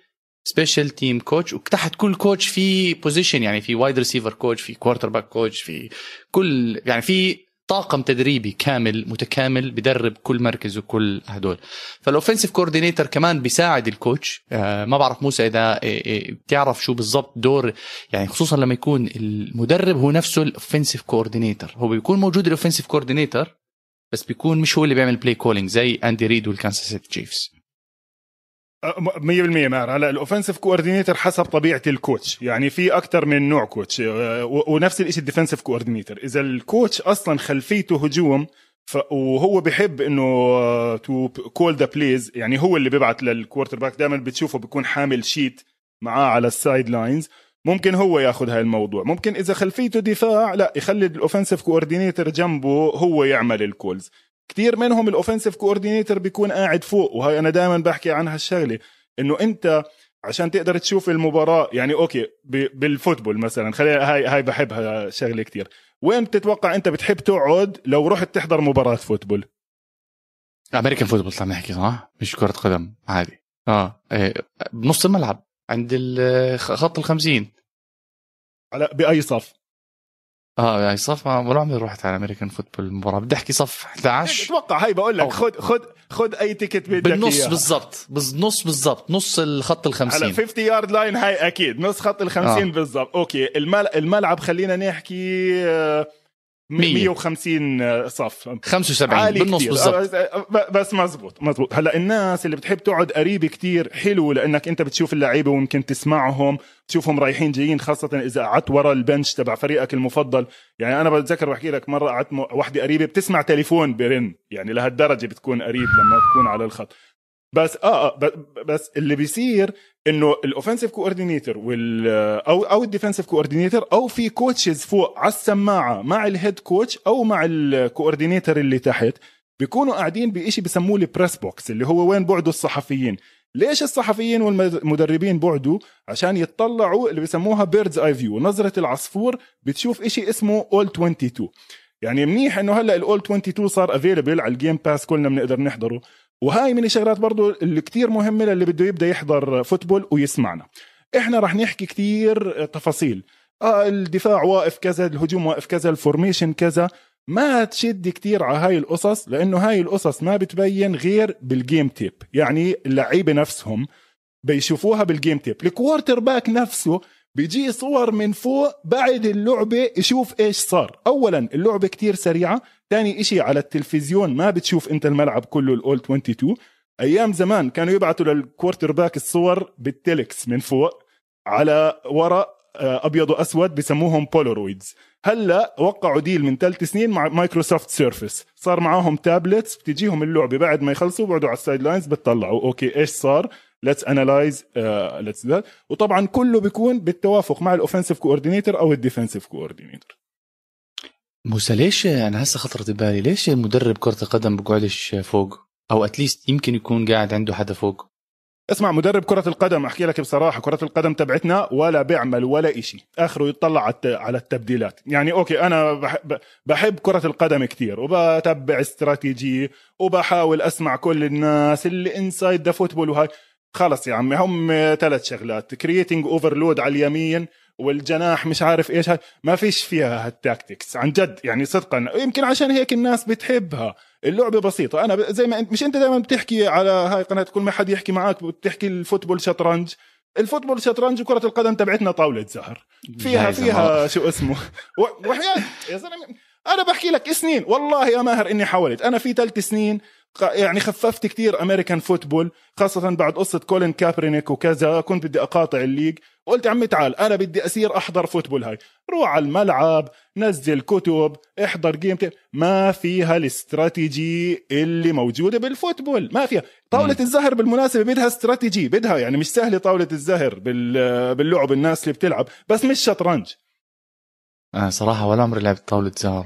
سبيشال تيم كوتش. وتحت كل كوتش في بوزيشن يعني في وايد ريسيفر كوتش في كوارتر باك كوتش في كل يعني في طاقم تدريبي كامل متكامل بدرب كل مركز وكل هدول. فالأوفنسيف كوردينيتر كمان بيساعد الكوتش. ما بعرف موسى إذا بتعرف شو بالضبط دور يعني خصوصا لما يكون المدرب هو نفسه الأوفنسيف كوردينيتر. هو بيكون موجود الأوفنسيف كوردينيتر بس بيكون مش هو اللي بيعمل بلاي كولينج زي أندي ريد والكانساس سيتي تشيفز. مية بالمية ماهر. هلا الأوفنسيف كوردينيتر حسب طبيعة الكوتش يعني في أكتر من نوع كوتش ونفس الإشي الديفنسيف كوردينيتر. إذا الكوتش أصلا خلفيته هجوم وهو بحب إنه تو كول ذا بليز يعني هو اللي بيبعت للكوارتر باك دائما بتشوفه بيكون حامل شيت معاه على السايد لاينز ممكن هو ياخد هاي الموضوع. ممكن إذا خلفيته دفاع لا يخلي الأوفنسيف كوردينيتر جنبه هو يعمل الكولز. كتير منهم الأوفنسيف كوردينيتر بيكون قاعد فوق وهي أنا دائما بحكي عنها الشغلة إنه أنت عشان تقدر تشوف المباراة يعني أوكي بالفوتبول مثلا خلينا هاي هاي بحبها شغلة كتير. وين بتتوقع أنت بتحب تقعد لو رحت تحضر مباراة فوتبول؟ أمريكان فوتبول طبعا نحكي صح مش كرة قدم عادي. آه إيه بنص الملعب عند خط الخمسين على بأي صف؟ اه يعني صف ما عمري رحت على امريكان فوتبول المباراه بدي احكي صف احد عشر اتوقع هاي بقول لك خد خد خد اي تيكت بدك اياه بالنص بالضبط بالنص بالضبط نص الخط الخمسين على خمسين يارد لاين. هاي اكيد نص خط الخمسين آه. بالضبط اوكي. الملعب خلينا نحكي مية وخمسين صف خمسة وسبعين بالنص بالضبط بس مزبوط مزبوط. هلا الناس اللي بتحب تقعد قريب كتير حلو لانك انت بتشوف اللعيبه وممكن تسمعهم تشوفهم رايحين جايين خاصه اذا قعدت ورا البنش تبع فريقك المفضل. يعني انا بتذكر بحكي لك مره قعدت وحده قريبه بتسمع تليفون برن يعني لهالدرجه بتكون قريب لما تكون على الخط. بس اه بس اللي بيصير انه الاوفنسيف كوردينيتور وال او او الديفنسيف كوردينيتور او في كوتشز فوق على السماعه مع الهيد كوتش او مع الكوردينيتور اللي تحت بيكونوا قاعدين بشيء بسموه البريس بوكس اللي هو وين بعده الصحفيين. ليش الصحفيين والمدربين بعده؟ عشان يتطلعوا اللي بسموها بيردز اي فيو نظره العصفور بتشوف شيء اسمه اول اثنين وعشرين. يعني منيح انه هلا الاول اثنين وعشرين صار افيلبل على الجيم باس كلنا بنقدر نحضره. وهاي من الشغلات برضو اللي كتير مهمة للي بده يبدأ يحضر فوتبول ويسمعنا. احنا رح نحكي كتير تفاصيل آه الدفاع واقف كذا الهجوم واقف كذا الفورميشن كذا. ما تشد كتير على هاي القصص لانه هاي القصص ما بتبين غير بالجيم تيب. يعني اللعيبة نفسهم بيشوفوها بالجيم تيب. الكوارتر باك نفسه بيجي صور من فوق بعد اللعبة يشوف ايش صار. اولا اللعبة كتير سريعة. تاني اشي على التلفزيون ما بتشوف انت الملعب كله الاول اثنين وعشرين. ايام زمان كانوا يبعتوا للكوارتر باك الصور بالتلكس من فوق على ورق ابيض واسود بسموهم بولرويدز. هلا وقعوا ديل من ثلاث سنين مع مايكروسوفت سيرفيس صار معاهم تابلتس بتجيهم اللعبة بعد ما يخلصوا بعدوا على السايد لاينز بتطلعوا اوكي ايش صار let's analyze uh, let's that. وطبعا كله بيكون بالتوافق مع الاوفنسيف كوردينيتور او الديفنسيف كوردينيتور. موسى ليش انا هسه خطرت بالي ليش المدرب كرة القدم بقعدش فوق او اتليست يمكن يكون قاعد عنده حدا فوق؟ اسمع مدرب كرة القدم احكي لك بصراحة كرة القدم تبعتنا ولا بيعمل ولا اشي اخره يطلع على التبديلات. يعني اوكي انا بحب كرة القدم كتير وبتبع استراتيجي وبحاول اسمع كل الناس اللي انسايد ذا فوتبول وهاي خلص يا عمي هم ثلاث شغلات كرييتنج اوفرلود على اليمين والجناح مش عارف ايش، ما فيش فيها هالتاكتكس عن جد يعني صدقا. يمكن عشان هيك الناس بتحبها، اللعبة بسيطة. انا زي ما انت، مش انت دائما بتحكي على هاي قناة كل ما حد يحكي معاك بتحكي الفوتبول شطرنج، الفوتبول شطرنج، وكرة القدم تبعتنا طاولة زهر فيها فيها شو اسمه وحياة يا زلمة. انا بحكي لك سنين والله يا ماهر اني حاولت، انا في ثلاث سنين يعني خففت كتير أمريكان فوتبول، خاصة بعد قصة كولين كابرينيك وكذا، كنت بدي أقاطع الليج، وقلت عمي تعال أنا بدي أسير أحضر فوتبول، هاي روح على الملعب، نزل كتب، احضر جيمتين، ما فيها الاستراتيجي اللي موجودة بالفوتبول، ما فيها. طاولة الزهر بالمناسبة بدها استراتيجي، بدها يعني مش سهلة طاولة الزهر باللعب، الناس اللي بتلعب بس مش شطرنج. أنا صراحة ولا عمري لعبت طاولة زهر،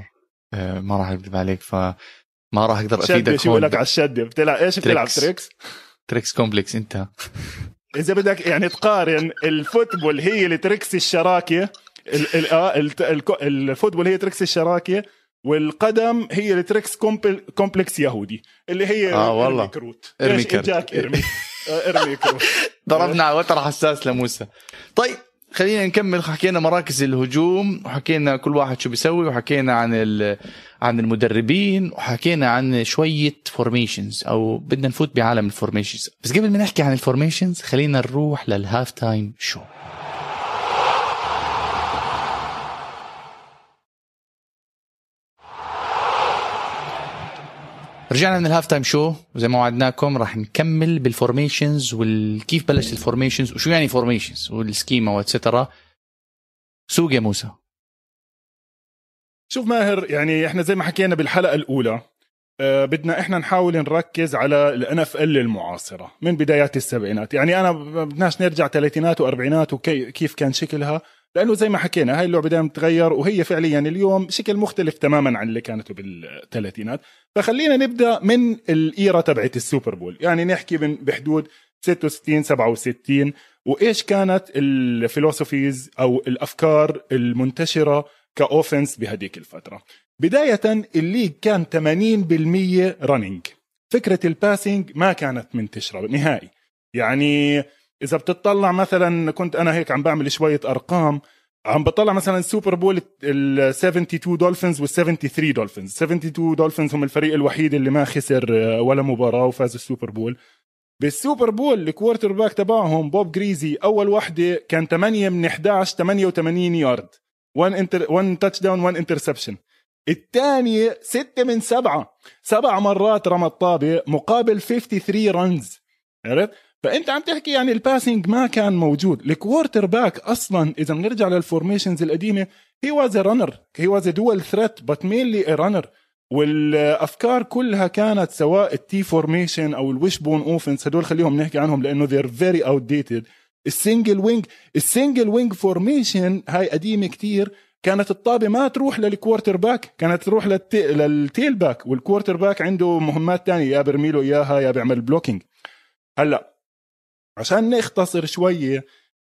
ما راح أكذب عليك، ف ما راح اقدر افيدك. شو لك على الشده بتلعب ايش؟ بتلعب تريكس، تريكس كومبلكس انت اذا بدك يعني تقارن الفوتبول هي التريكس الشراكه، الفوتبول هي تريكس الشراكه والقدم هي التريكس كومبلكس يهودي اللي هي ارمي كروت، ارمي كروت، ارمي كروت. ضربنا على وتر حساس لموسى. طيب خلينا نكمل، حكينا مراكز الهجوم وحكينا كل واحد شو بيسوي، وحكينا عن عن المدربين، وحكينا عن شوية فورميشنز، أو بدنا نفوت بعالم الفورميشنز. بس قبل ما نحكي عن الفورميشنز خلينا نروح للهاف تايم شو. رجعنا من الهاف تايم شو، وزي ما وعدناكم راح نكمل بالفورميشنز وكيف بلشت الفورميشنز وشو يعني فورميشنز والسكيما واتسترا. سوق يا موسى. شوف ماهر، يعني احنا زي ما حكينا بالحلقة الأولى أه بدنا احنا نحاول نركز على ال إن إف إل المعاصرة من بدايات السبعينات، يعني أنا بدناش نرجع ثلاثينات وأربعينات وكيف كان شكلها، لأنه زي ما حكينا هاي اللعبة دائما بتغير، وهي فعليا اليوم شكل مختلف تماما عن اللي كانت بالثلاثينات. فخلينا نبدأ من الإيرة تبعت السوبر بول، يعني نحكي من بحدود ستة وستين سبعة وستين، وإيش كانت الفلسفيز أو الأفكار المنتشرة كأوفنس بهديك الفترة. بداية الليج كان ثمانين بالمية رننج، فكرة الباسنج ما كانت منتشرة نهائي. يعني إذا بتطلع مثلا، كنت أنا هيك عم بعمل شوية أرقام، عم بطلع مثلا سوبر بول ال سبعة وسبعين دولفينز وال سبعة وثلاثين دولفينز. سبعة وسبعين دولفينز هم الفريق الوحيد اللي ما خسر ولا مباراة وفاز السوبر بول. بالسوبر بول الكوارتر باك تبعهم بوب جريزي، أول واحدة كان ثمانية من إحدى عشر، ثمانية وثمانين يارد، واحد تاتش داون واحد انترسبشن. الثانية ستة من سبعة، سبع مرات رمى الطابة مقابل ثلاثة وخمسين رنز. عرفت؟ فأنت عم تحكي يعني الباسنج ما كان موجود. الكوارتر باك أصلا إذا بنرجع للفورميشنز القديمة he was a runner, he was a dual threat but mainly a runner. والأفكار كلها كانت سواء التي فورميشن أو الوشبون أوفنس، هدول خليهم نحكي عنهم لأنه they're very outdated. السنجل وينج، السنجل وينج فورميشن هاي قديمة كتير، كانت الطابة ما تروح للكوارتر باك، كانت تروح للتي... للتيل باك، والكوارتر باك عنده مهمات تانية، يا برميله إياها يا بيعمل بلوكينج. هلأ عشان نختصر شوية،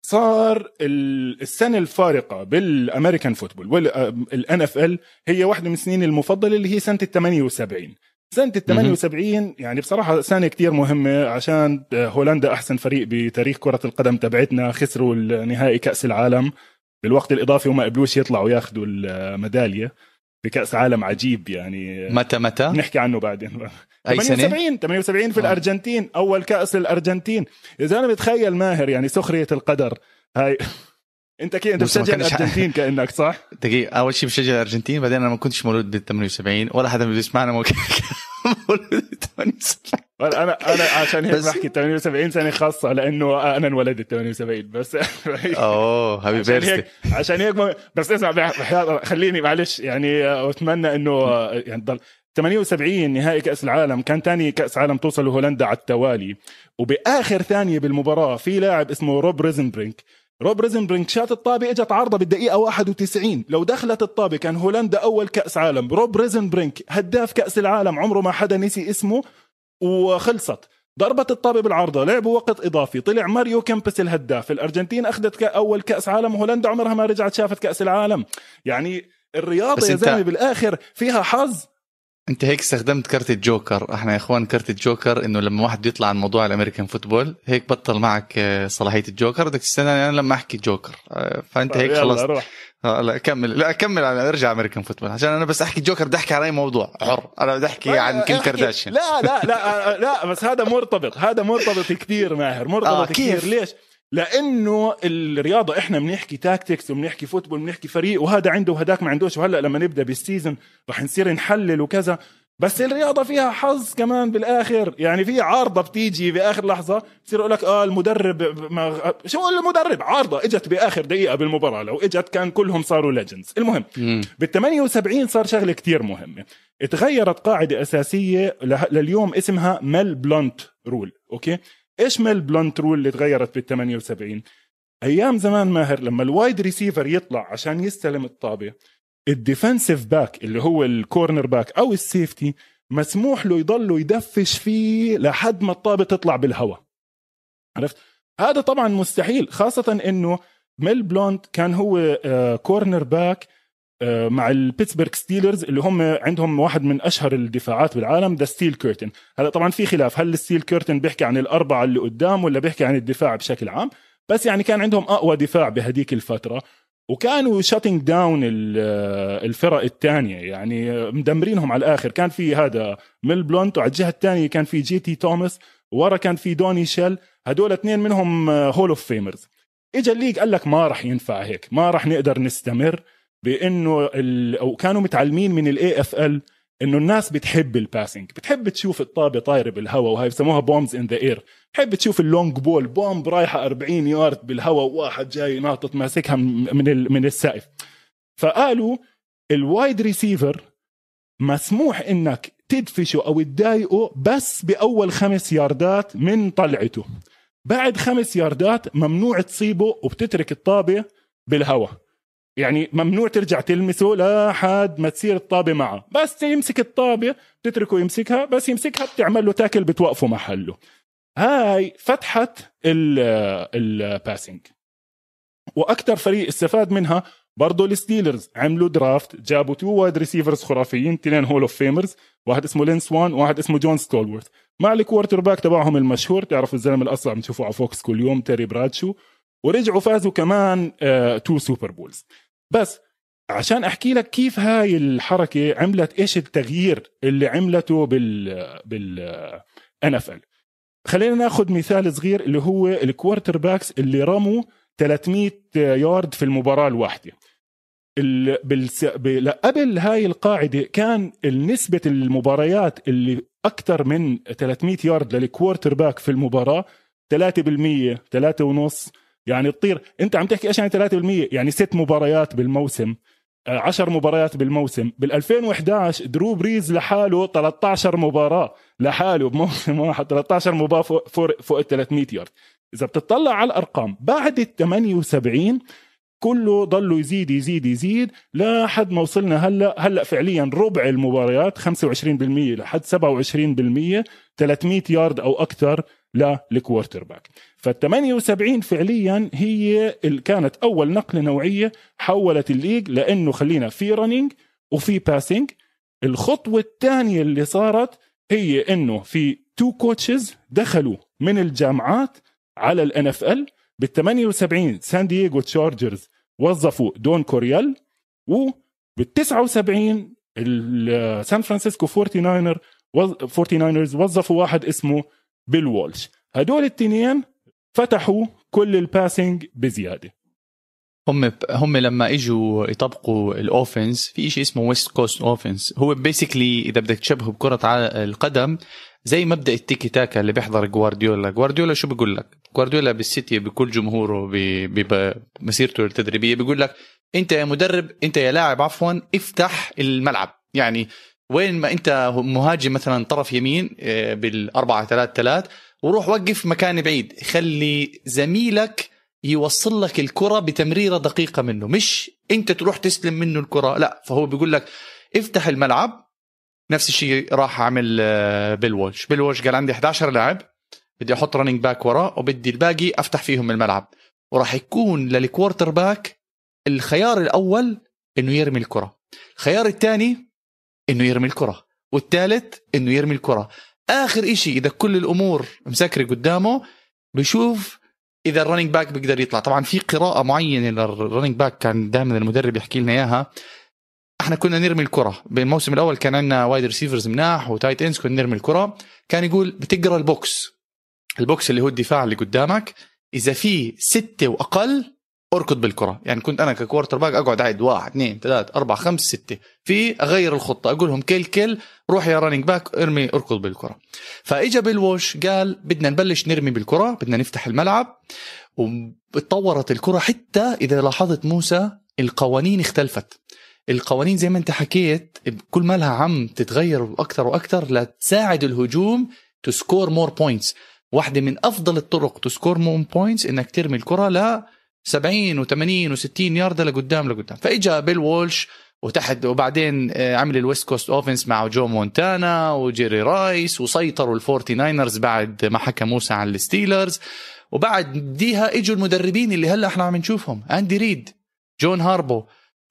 صار السنة الفارقة بالأمريكان فوتبول والان اف ال هي واحدة من سنين المفضلة اللي هي سنة الثمانية وسبعين. سنة الثمانية وسبعين يعني بصراحة سنة كتير مهمة، عشان هولندا أحسن فريق بتاريخ كرة القدم تبعتنا، خسروا النهائي كأس العالم بالوقت الإضافي وما قبلوش يطلعوا ياخدوا الميدالية بكأس عالم عجيب. يعني متى متى نحكي عنه بعدين. أي ثمانية وسبعين، ثمانية وسبعين في الأرجنتين، أول كأس الأرجنتين. إذا أنا بتخيل ماهر يعني سخرية القدر هاي. أنت كي أنت بتشجع الأرجنتين كأنك صح؟ دقيقة، أول شيء بشجع الأرجنتين، بعدين أنا ما كنتش مولود بالثمانية وسبعين ولا حدا بيسمعنا ممكن مولود بالثمانية وسبعين. أنا أنا عشان هيك بحكي ثمانية وسبعين سنة خاصة لأنه أنا انولدت ثمانية وسبعين بس. أوه هابي بيرثدي. عشان هيك ما... بس اسمع خليني معلش، يعني أتمنى إنه يعني ضل ثمانية وسبعين نهائي كأس العالم كان تاني كأس عالم توصل هولندا على التوالي، وبآخر ثانية بالمباراة في لاعب اسمه روب ريزنبرينك، روب ريزنبرينك شات الطابة، اجت عارضة بالدقيقة واحد وتسعين، لو دخلت الطابة كان هولندا أول كأس عالم. روب ريزنبرينك هداف كأس العالم عمره ما حدا نسي اسمه، وخلصت ضربت الطابة بالعارضة، لعبوا وقت إضافي، طلع ماريو كامبس الهداف، الأرجنتين أخذت أول كأس عالم، هولندا عمرها ما رجعت شافت كأس العالم. يعني الرياضة يا زلمة بالآخر فيها حظ. انت هيك استخدمت كارت الجوكر. احنا يا اخوان كارت الجوكر انه لما واحد بيطلع عن موضوع الامريكان فوتبول هيك بطل معك صلاحيه الجوكر، بدك تستنى انا لما احكي الجوكر. فانت هيك خلصت. لا كمل، لا كمل، على ارجع امريكان فوتبول عشان انا بس احكي جوكر بدي احكي على اي موضوع حر. انا بدي احكي عن كيم كارداشيان. لا لا لا لا بس هذا مرتبط، هذا مرتبط كتير ماهر، مرتبط آه كتير. ليش؟ لانه الرياضه احنا بنحكي تاكتكس وبنحكي فوتبول بنحكي فريق وهذا عنده وهداك ما عندوش، وهلا لما نبدا بالسيزون رح نصير نحلل وكذا، بس الرياضه فيها حظ كمان بالاخر. يعني في عارضه بتيجي باخر لحظه بصير يقول لك اه المدرب ما... شو المدرب عارضه اجت باخر دقيقه بالمباراه، لو اجت كان كلهم صاروا ليجندز. المهم بالثمانية وسبعين صار شغله كتير مهمه، اتغيرت قاعده اساسيه لليوم اسمها ميل بلونت رول. اوكي، إيش ميل بلونت رول اللي تغيرت بالثمانية وسبعين؟ أيام زمان ماهر لما الوايد ريسيفر يطلع عشان يستلم الطابة، الديفنسيف باك اللي هو الكورنر باك أو السيفتي مسموح له يضله يدفش فيه لحد ما الطابة تطلع بالهواء. عرفت؟ هذا طبعا مستحيل، خاصة إنه ميل بلونت كان هو كورنر باك مع البيتسبرغ ستيلرز اللي هم عندهم واحد من أشهر الدفاعات بالعالم، ده ستيل كيرتن. هذا طبعا في خلاف هل الستيل كيرتن بيحكي عن الأربعة اللي قدام ولا بيحكي عن الدفاع بشكل عام، بس يعني كان عندهم أقوى دفاع بهديك الفترة، وكانوا شاتينج داون الفرق التانية، يعني مدمرينهم على الآخر. كان في هذا ميل بلونت، وعلى الجهة التانية كان في جي تي توماس، ورا كان في دوني شيل، هدول اثنين منهم هول اوف فيمرز. إجا الليج قال لك ما رح ينفع هيك، ما رح نقدر نستمر بانه ال... او كانوا متعلمين من الاي اف ال انه الناس بتحب الباسنج، بتحب تشوف الطابه طايره بالهواء، وهي بسموها بومز ان ذا اير، بتحب تشوف اللونج بول بومب رايحه أربعين يارد بالهواء وواحد جاي ناطط ماسكها من ال... من السقف. فقالوا الوايد ريسيفر مسموح انك تدفشه او تضايقه بس باول خمس ياردات من طلعته، بعد خمس ياردات ممنوع تصيبه وبتترك الطابه بالهواء، يعني ممنوع ترجع تلمسه لحد ما تصير الطابة معه، بس يمسك الطابة بتتركه يمسكها، بس يمسكها بتعمل له تاكل بتوقفه محله. هاي فتحت الباسنج، وأكتر فريق استفاد منها برضو الستيلرز. عملوا درافت، جابوا تو وايد ريسيفرز خرافيين، اثنين هول اوف فيمرز، واحد اسمه لينس وان وواحد اسمه جون ستولورث، مع الكوارتر باك تبعهم المشهور، تعرف الزلمة الأصلع بنشوفه على فوكس كل يوم، تيري برادشو. ورجعوا فازوا كمان آه، تو سوبر بولز. بس عشان أحكي لك كيف هاي الحركة عملت، إيش التغيير اللي عملته بال بال إن إف إل. خلينا ناخد مثال صغير اللي هو الكوارتر باكس اللي رموا ثلاثمية يارد في المباراة الواحدة. ال... بالس... ب... قبل هاي القاعدة كان نسبة المباريات اللي أكتر من ثلاثمية يارد للكوارتر باك في المباراة ثلاثة بالمية، ثلاثة ونص. يعني تطير انت عم تحكي ايش يعني ثلاثة بالمية؟ يعني ست مباريات بالموسم، عشر مباريات بالموسم. بالألفين وإحدى عشر درو بريز لحاله ثلاثة عشر مباراة لحاله بموسم واحد، ثلاثة عشر مباراة فوق, فوق ثلاثمية يارد. اذا بتطلع على الارقام بعد ال ثمانية وسبعين كله ضلوا يزيد يزيد يزيد لحد ما وصلنا هلا هلا فعليا ربع المباريات، خمسة وعشرين بالمية لحد سبعة وعشرين بالمية ثلاثمية يارد او اكثر للكوارتر باك. فال78 فعليا هي كانت اول نقله نوعيه حولت الليج، لانه خلينا في رننج وفي باسنج. الخطوه الثانيه اللي صارت هي انه في تو كوتشز دخلوا من الجامعات على الان اف ال. بال78 سان دييغو تشارجرز وظفوا دون كوريال، وبال79 السان فرانسيسكو فورتي ناينر فورتي ناينرز وظفوا واحد اسمه بيل وولش. هدول التنين فتحوا كل الباسنج بزيادة. هم هم لما اجوا يطبقوا الاوفنس في شيء اسمه ويست كوست اوفنس، هو بيسكلي اذا بدك تشبهه بكرة القدم زي مبدأ التيكي تاكا اللي بيحضر جوارديولا. جوارديولا شو بيقول لك؟ جوارديولا بالسيتي بكل جمهوره بمسيرته التدريبية بيقول لك انت يا مدرب، انت يا لاعب عفوا، افتح الملعب. يعني وين ما انت مهاجم مثلا طرف يمين بالأربعة ثلاث ثلاث، وروح وقف مكان بعيد، خلي زميلك يوصل لك الكرة بتمريرة دقيقة منه، مش انت تروح تسلم منه الكرة. لا، فهو بيقول لك افتح الملعب. نفس الشيء راح اعمل بيل وولش. بيل وولش قال عندي أحد عشر لاعب، بدي احط رننج باك وراء وبدي الباقي افتح فيهم الملعب، وراح يكون للكوارتر باك الخيار الاول انه يرمي الكرة، الخيار الثاني انه يرمي الكرة، والثالث انه يرمي الكرة. اخر اشي اذا كل الامور مسكرة قدامه بيشوف اذا الرننج باك بيقدر يطلع. طبعا في قراءة معينة للرننج باك كان دائما المدرب يحكي لنا اياها. احنا كنا نرمي الكرة بالموسم الاول، كان عندنا وايد ريسيفرز مناح وتايت اندز، كنا نرمي الكرة. كان يقول بتقرا البوكس، البوكس اللي هو الدفاع اللي قدامك، اذا في ستة واقل اركض بالكرة. يعني كنت انا ككوارتر باك اقعد عد واحد اثنين ثلاثة اربعة خمسة ستة، في اغير الخطة اقول لهم كل كل روح يا رانينج باك ارمي اركض بالكرة. فاجا بيل وولش قال بدنا نبلش نرمي بالكرة، بدنا نفتح الملعب. وتطورت الكرة، حتى اذا لاحظت موسى القوانين اختلفت. القوانين زي ما انت حكيت كل ما لها عم تتغير اكثر واكثر لتساعد الهجوم تو سكور مور بوينتس. واحدة من افضل الطرق تو سكور مور بوينتس انك ترمي الكرة ل سبعين وثمانين وستين ياردة لقدام لقدام. فإجا بيل وولش وتحت، وبعدين عمل الويست كوست أوفنس مع جو مونتانا وجيري رايس، وسيطروا الفورتي ناينرز بعد ما حكى موسى عن الستيلرز. وبعد ديها إجوا المدربين اللي هلأ احنا عم نشوفهم، أندي ريد، جون هاربو،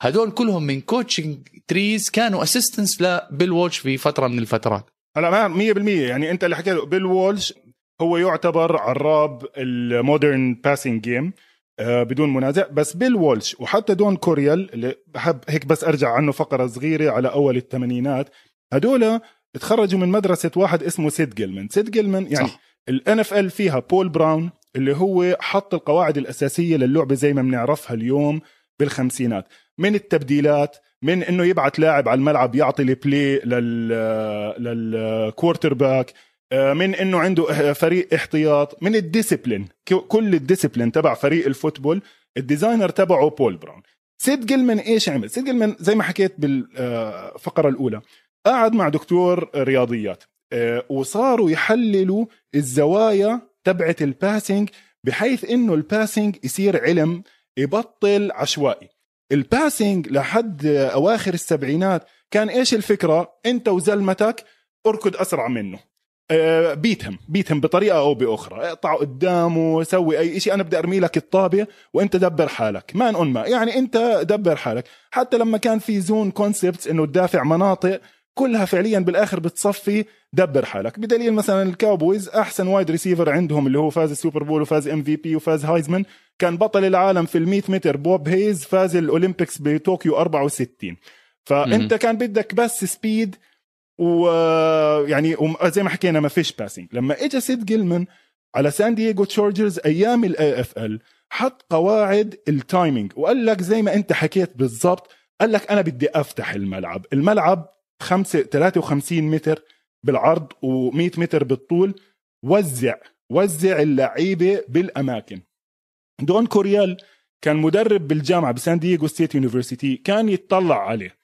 هدول كلهم من كوتشنج تريز كانوا أسيستنس لبيل وولش في فترة من الفترات. هلأ ما مية بالمية يعني أنت اللي حكيته، بيل وولش هو يعتبر عراب المودرن باسنج جيم بدون منازع. بس بيل وولش وحتى دون كوريال اللي بحب هيك بس أرجع عنه فقرة صغيرة على أول الثمانينات، هدول اتخرجوا من مدرسة واحد اسمه سيد جلمان. سيد جلمان يعني ال إن إف إل فيها بول براون اللي هو حط القواعد الأساسية للعبة زي ما بنعرفها اليوم بالخمسينات، من التبديلات، من إنه يبعت لاعب على الملعب يعطي البلاي لل للكوارتر باك، من انه عنده فريق احتياط، من الديسيبلين، كل الديسيبلين تبع فريق الفوتبول الديزاينر تبعه بول براون. سيد جلمان ايش عمل؟ سيد جلمان زي ما حكيت بالفقرة الاولى قاعد مع دكتور رياضيات وصاروا يحللوا الزوايا تبعت الباسنج بحيث انه الباسنج يصير علم يبطل عشوائي. الباسنج لحد اواخر السبعينات كان ايش الفكرة؟ انت وزلمتك اركض اسرع منه، بيتهم بيتهم بطريقة أو بأخرى، اقطعوا قدامه، سوي أي شيء، أنا بدي أرمي لك الطابة وأنت دبر حالك، مان أون ما يعني أنت دبر حالك. حتى لما كان في زون كونسبت إنه تدافع مناطق كلها فعليا بالآخر بتصفي دبر حالك. بدليل مثلا الكاوبويز أحسن وايد ريسيفر عندهم اللي هو فاز السوبر بول وفاز إم في بي وفاز هايزمان، كان بطل العالم في الميت متر بوب هيز، فاز الأولمبيكس بطوكيو أربعة وستين. فأنت كان بدك بس سبيد ويعني زي ما حكينا ما فيش باسنج. لما اجى سيد جلمان على سان دييغو تشارجرز ايام الاي اف ال حط قواعد التايمينج وقال لك زي ما انت حكيت بالضبط، قال لك انا بدي افتح الملعب، الملعب خمسة ثلاثة وخمسين متر بالعرض و100 متر بالطول، وزع وزع اللعيبه بالاماكن. دون كوريال كان مدرب بالجامعه بسان دييغو ستيت يونيفرسيتي كان يتطلع عليه،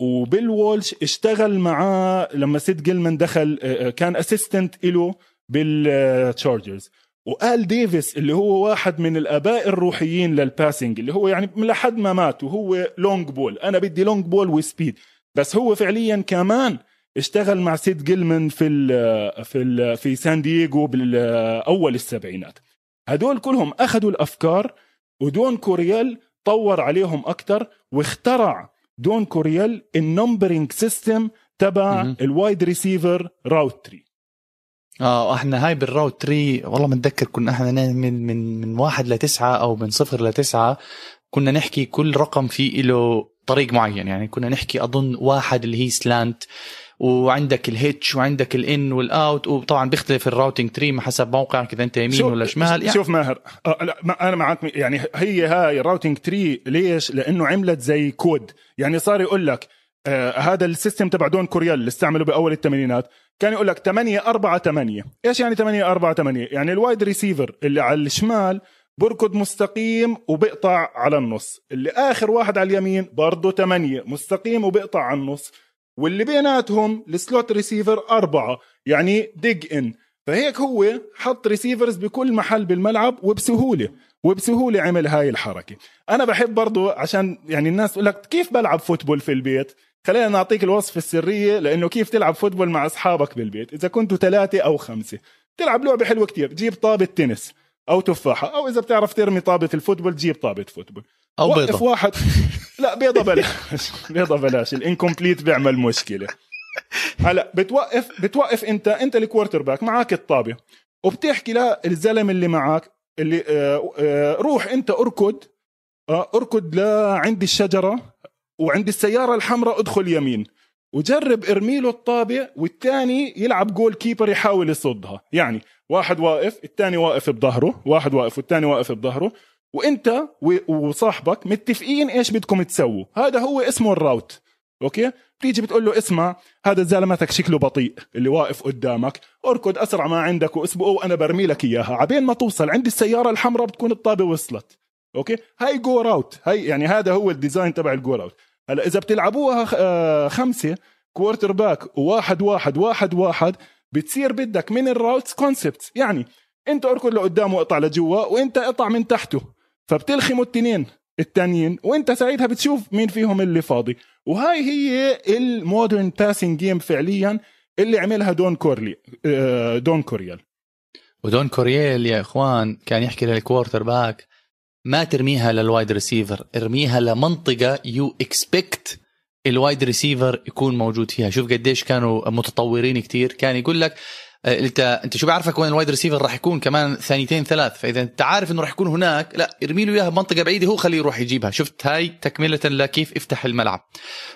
وبيل وولش اشتغل معاه لما سيد جلمان دخل كان اسيستنت إله بالتشارجرز. وقال ديفيس اللي هو واحد من الآباء الروحيين للباسنج اللي هو يعني لحد ما مات وهو لونج بول، أنا بدي لونج بول وسبيد، بس هو فعليا كمان اشتغل مع سيد جلمان في ال في ال في سان دييغو بالأول السبعينات. هدول كلهم أخذوا الأفكار ودون كوريال طور عليهم أكتر، واخترع دون كوريال النمبرينج سيستم تبع الوايد ريسيفر راوت تري. اه احنا هاي بالراوت تري والله ما اتذكر كنا احنا من من من واحد لتسعة او من صفر لتسعة، كنا نحكي كل رقم فيه له طريق معين. يعني كنا نحكي اظن واحد اللي هي سلانت، وعندك الهيتش، وعندك الان والاوت، وطبعا بيختلف الراوتينج تري حسب موقعك اذا انت يمين ولا شمال. يعني شوف ماهر انا معك، يعني هي هاي الراوتينج تري ليش؟ لانه عملت زي كود، يعني صار يقول لك آه هذا السيستم تبع دون كوريال اللي استعمله باول الثمانينات كان يقول لك ثمانية أربعة ثمانية. ايش يعني ثمانية أربعة ثمانية؟ يعني الوايد ريسيفر اللي على الشمال بركض مستقيم وبقطع على النص، اللي اخر واحد على اليمين برضه ثمانية مستقيم وبقطع على النص، واللي بيناتهم السلوت ريسيفر أربعة يعني ديج إن. فهيك هو حط ريسيفرز بكل محل بالملعب وبسهولة وبسهولة عمل هاي الحركة. أنا بحب برضو عشان يعني الناس تقول لك كيف بلعب فوتبول في البيت، خلينا نعطيك الوصف السرية لأنه كيف تلعب فوتبول مع أصحابك بالبيت. إذا كنتوا ثلاثة أو خمسة تلعب لعبة حلوة كتير، جيب طابة تنس أو تفاحة، أو إذا بتعرف ترمي طابة الفوتبول جيب طابة فوتبول أو بيضة واحد. لا بيضة بلاش، بيضة بلاش الانكمبليت بيعمل مشكلة. هلا بتوقف بتوقف انت انت الكوارتر باك معك الطابه وبتحكي للزلم اللي معك اللي آه آه روح انت اركض آه اركض لعند الشجره وعند السياره الحمراء ادخل يمين وجرب ارميله الطابه والثاني يلعب جول كيبر يحاول يصدها. يعني واحد واقف الثاني واقف بظهره واحد واقف والثاني واقف بظهره وانت وصاحبك متفقين ايش بدكم تسووا. هذا هو اسمه الراوت. اوكي بتيجي بتقول له اسمع هذا زلمتك شكله بطيء اللي واقف قدامك اركض اسرع ما عندك واسبقه وانا برمي لك اياها عبين ما توصل عند السياره الحمراء بتكون الطابه وصلت. اوكي هاي جو راوت. هاي يعني هذا هو الديزاين تبع الجو راوت. هلا اذا بتلعبوها خمسه كوارتر باك وواحد واحد واحد واحد بتصير بدك من الراوتس كونسبتس. يعني انت اركض لقدامه واقطع لجوا وانت اقطع من تحته فبتلخموا التنين التانيين وانت ساعتها بتشوف مين فيهم اللي فاضي. وهاي هي المودرن باسنج جيم فعليا اللي عملها دون كورلي دون كوريال. ودون كوريال يا اخوان كان يحكي للكوارتر باك ما ترميها للوايد ريسيفر ارميها لمنطقه يو اكسبكت الوايد ريسيفر يكون موجود فيها. شوف قديش كانوا متطورين كتير. كان يقول لك انت انت شو بعرفك وين الوايد ريسيفر راح يكون كمان ثانيتين ثلاث فاذا انت عارف انه راح يكون هناك لا ارمي له اياها بمنطقه بعيده هو خليه يروح يجيبها. شفت هاي تكمله لكيف افتح الملعب.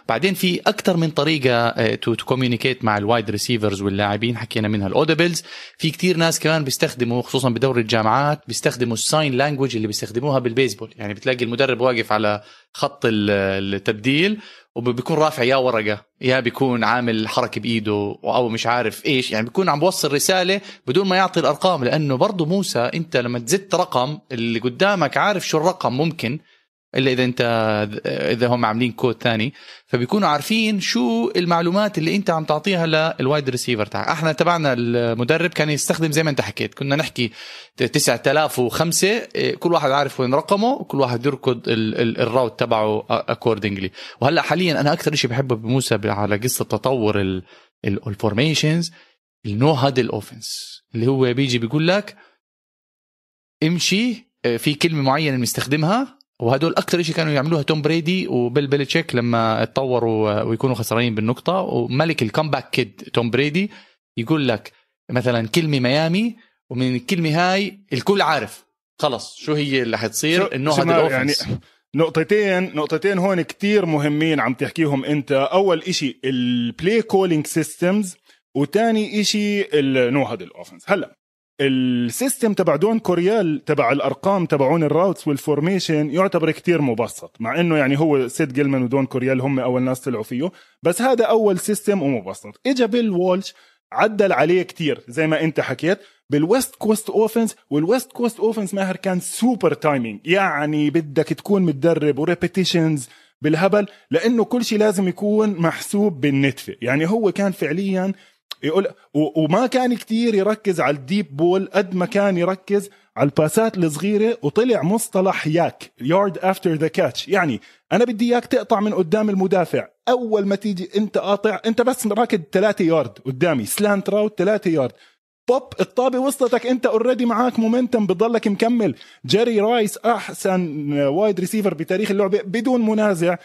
بعدين في اكثر من طريقه تو كوميونيكيت مع الوايد ريسيفرز واللاعبين حكينا منها الاودبلز. في كتير ناس كمان بيستخدموا خصوصا بدوري الجامعات بيستخدموا الساين لانجويج اللي بيستخدموها بالبيسبول. يعني بتلاقي المدرب واقف على خط التبديل وبيكون رافع يا ورقة يا بيكون عامل حركة بإيده أو مش عارف إيش. يعني بيكون عم بوصل رسالة بدون ما يعطي الأرقام لأنه برضو موسى أنت لما تزدت رقم اللي قدامك عارف شو الرقم ممكن إلا إذا أنت إذا هم عاملين كود ثاني فبيكونوا عارفين شو المعلومات اللي أنت عم تعطيها للوايد ريسيفر تاعك. إحنا تبعنا المدرب كان يستخدم زي ما أنت حكيت كنا نحكي تسعة آلاف وخمسة كل واحد عارف وين رقمه وكل واحد يركض الراوت تبعه accordingly. وهلأ حاليا أنا أكثر إشي بحبه بموسى على قصة تطور الفورميشنز النو هادل أوفنس اللي هو بيجي بيقول لك امشي في كلمة معينة بنستخدمها. وهدول أكتر إشي كانوا يعملوها توم بريدي وبيل بيلتشيك لما اتطوروا ويكونوا خسرانين بالنقطة. وملك الكمباك كيد توم بريدي يقول لك مثلا كلمة ميامي ومن الكلمة هاي الكل عارف خلص شو هي اللي حتصير إنه هذا الأوفنس. يعني نقطتين نقطتين هون كتير مهمين عم تحكيهم أنت. أول إشي البلاي كولينج سيستمز وتاني إشي النو هذا الأوفنس. هلأ السيستم تبع دون كوريال تبع الأرقام تبعون الراوتس والفورميشن يعتبر كتير مبسط مع أنه يعني هو سيد جلمان ودون كوريال هم أول ناس طلعوا فيه بس هذا أول سيستم ومبسط. إجا بيل وولش عدل عليه كتير زي ما أنت حكيت بالوست كوست أوفنس. والوست كوست أوفنس ماهر كان سوبر تايمينج. يعني بدك تكون متدرب وريبيتيشنز بالهبل لأنه كل شيء لازم يكون محسوب بالنتفة. يعني هو كان فعلياً يقول وما كان كتير يركز على الديب بول قد ما كان يركز على الباسات الصغيرة. وطلع مصطلح ياك يارد افتر ذا كاتش. يعني انا بدي اياك تقطع من قدام المدافع اول ما تيجي انت قاطع انت بس راكد ثلاثة يارد قدامي سلانت راوت ثلاثة يارد بوب الطابة وصلتك انت اوريدي معاك مومنتم بضلك مكمل. جيري رايس احسن وايد ريسيفر بتاريخ اللعبة بدون منازع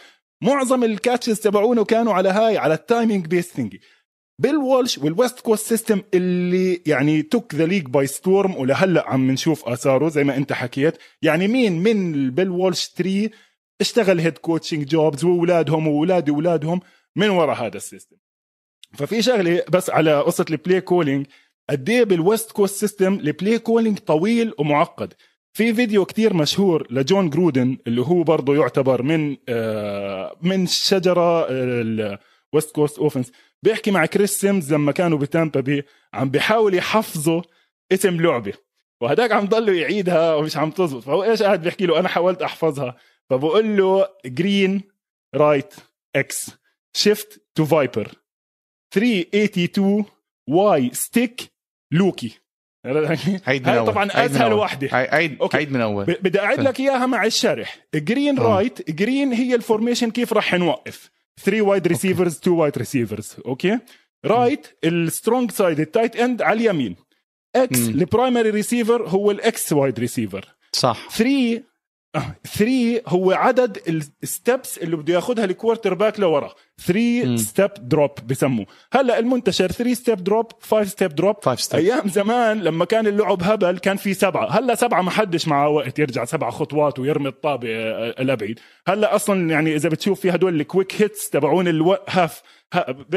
معظم الكاتشز تبعونه كانوا على هاي على التايمينج بيستنجي. بيل وولش والويست كوست سيستم اللي يعني توك ذا ليج باي ستورم ولهلا عم نشوف اثاره زي ما انت حكيت. يعني مين من بيل وولش ثلاثة اشتغل هيد كوتشنج جوبز واولادهم واولاد اولادهم من وراء هذا السيستم. ففي شغله بس على قصه البلاي كولينج قد ايه بالويست كوست سيستم البلاي كولينج طويل ومعقد. في فيديو كتير مشهور لجون جرودن اللي هو برضه يعتبر من آه من شجره الويست كوست اوفنس بيحكي مع كريس سيمز لما كانوا بتامبا بي عم بيحاول يحفظوا اسم لعبة وهداك عم ضلوا يعيدها ومش عم تزبط. فهو إيش قاعد بيحكي له أنا حاولت أحفظها فبقول له green right x shift to viper ثلاثمية وثمانية وثمانين y stick Loki. هاي طبعا أسهل واحدة. عيد عيد من أول بدي أعيد لك إياها مع الشرح. green right green هي الفورميشن كيف رح نوقف ثلاثة وايد ريسيفرز تو وايد ريسيفرز. اوكي رايت السترونج سايد التايت اند على اليمين اكس البرايمري ريسيفر هو الاكس وايد ريسيفر صح. ثلاثة ثري هو عدد الستبس اللي بده ياخدها الكوارتر باك لورا. ثري ستيب دروب بسموه هلا المنتشر، ثري ستيب دروب، فايف ستيب دروب. ايام زمان لما كان اللعب هبل كان في سبعة، هلا سبعة ما حدش معه وقت يرجع سبعة خطوات ويرمي الطابة الابعد. هلا اصلا يعني اذا بتشوف في هدول الكويك هيتس تبعون الهاف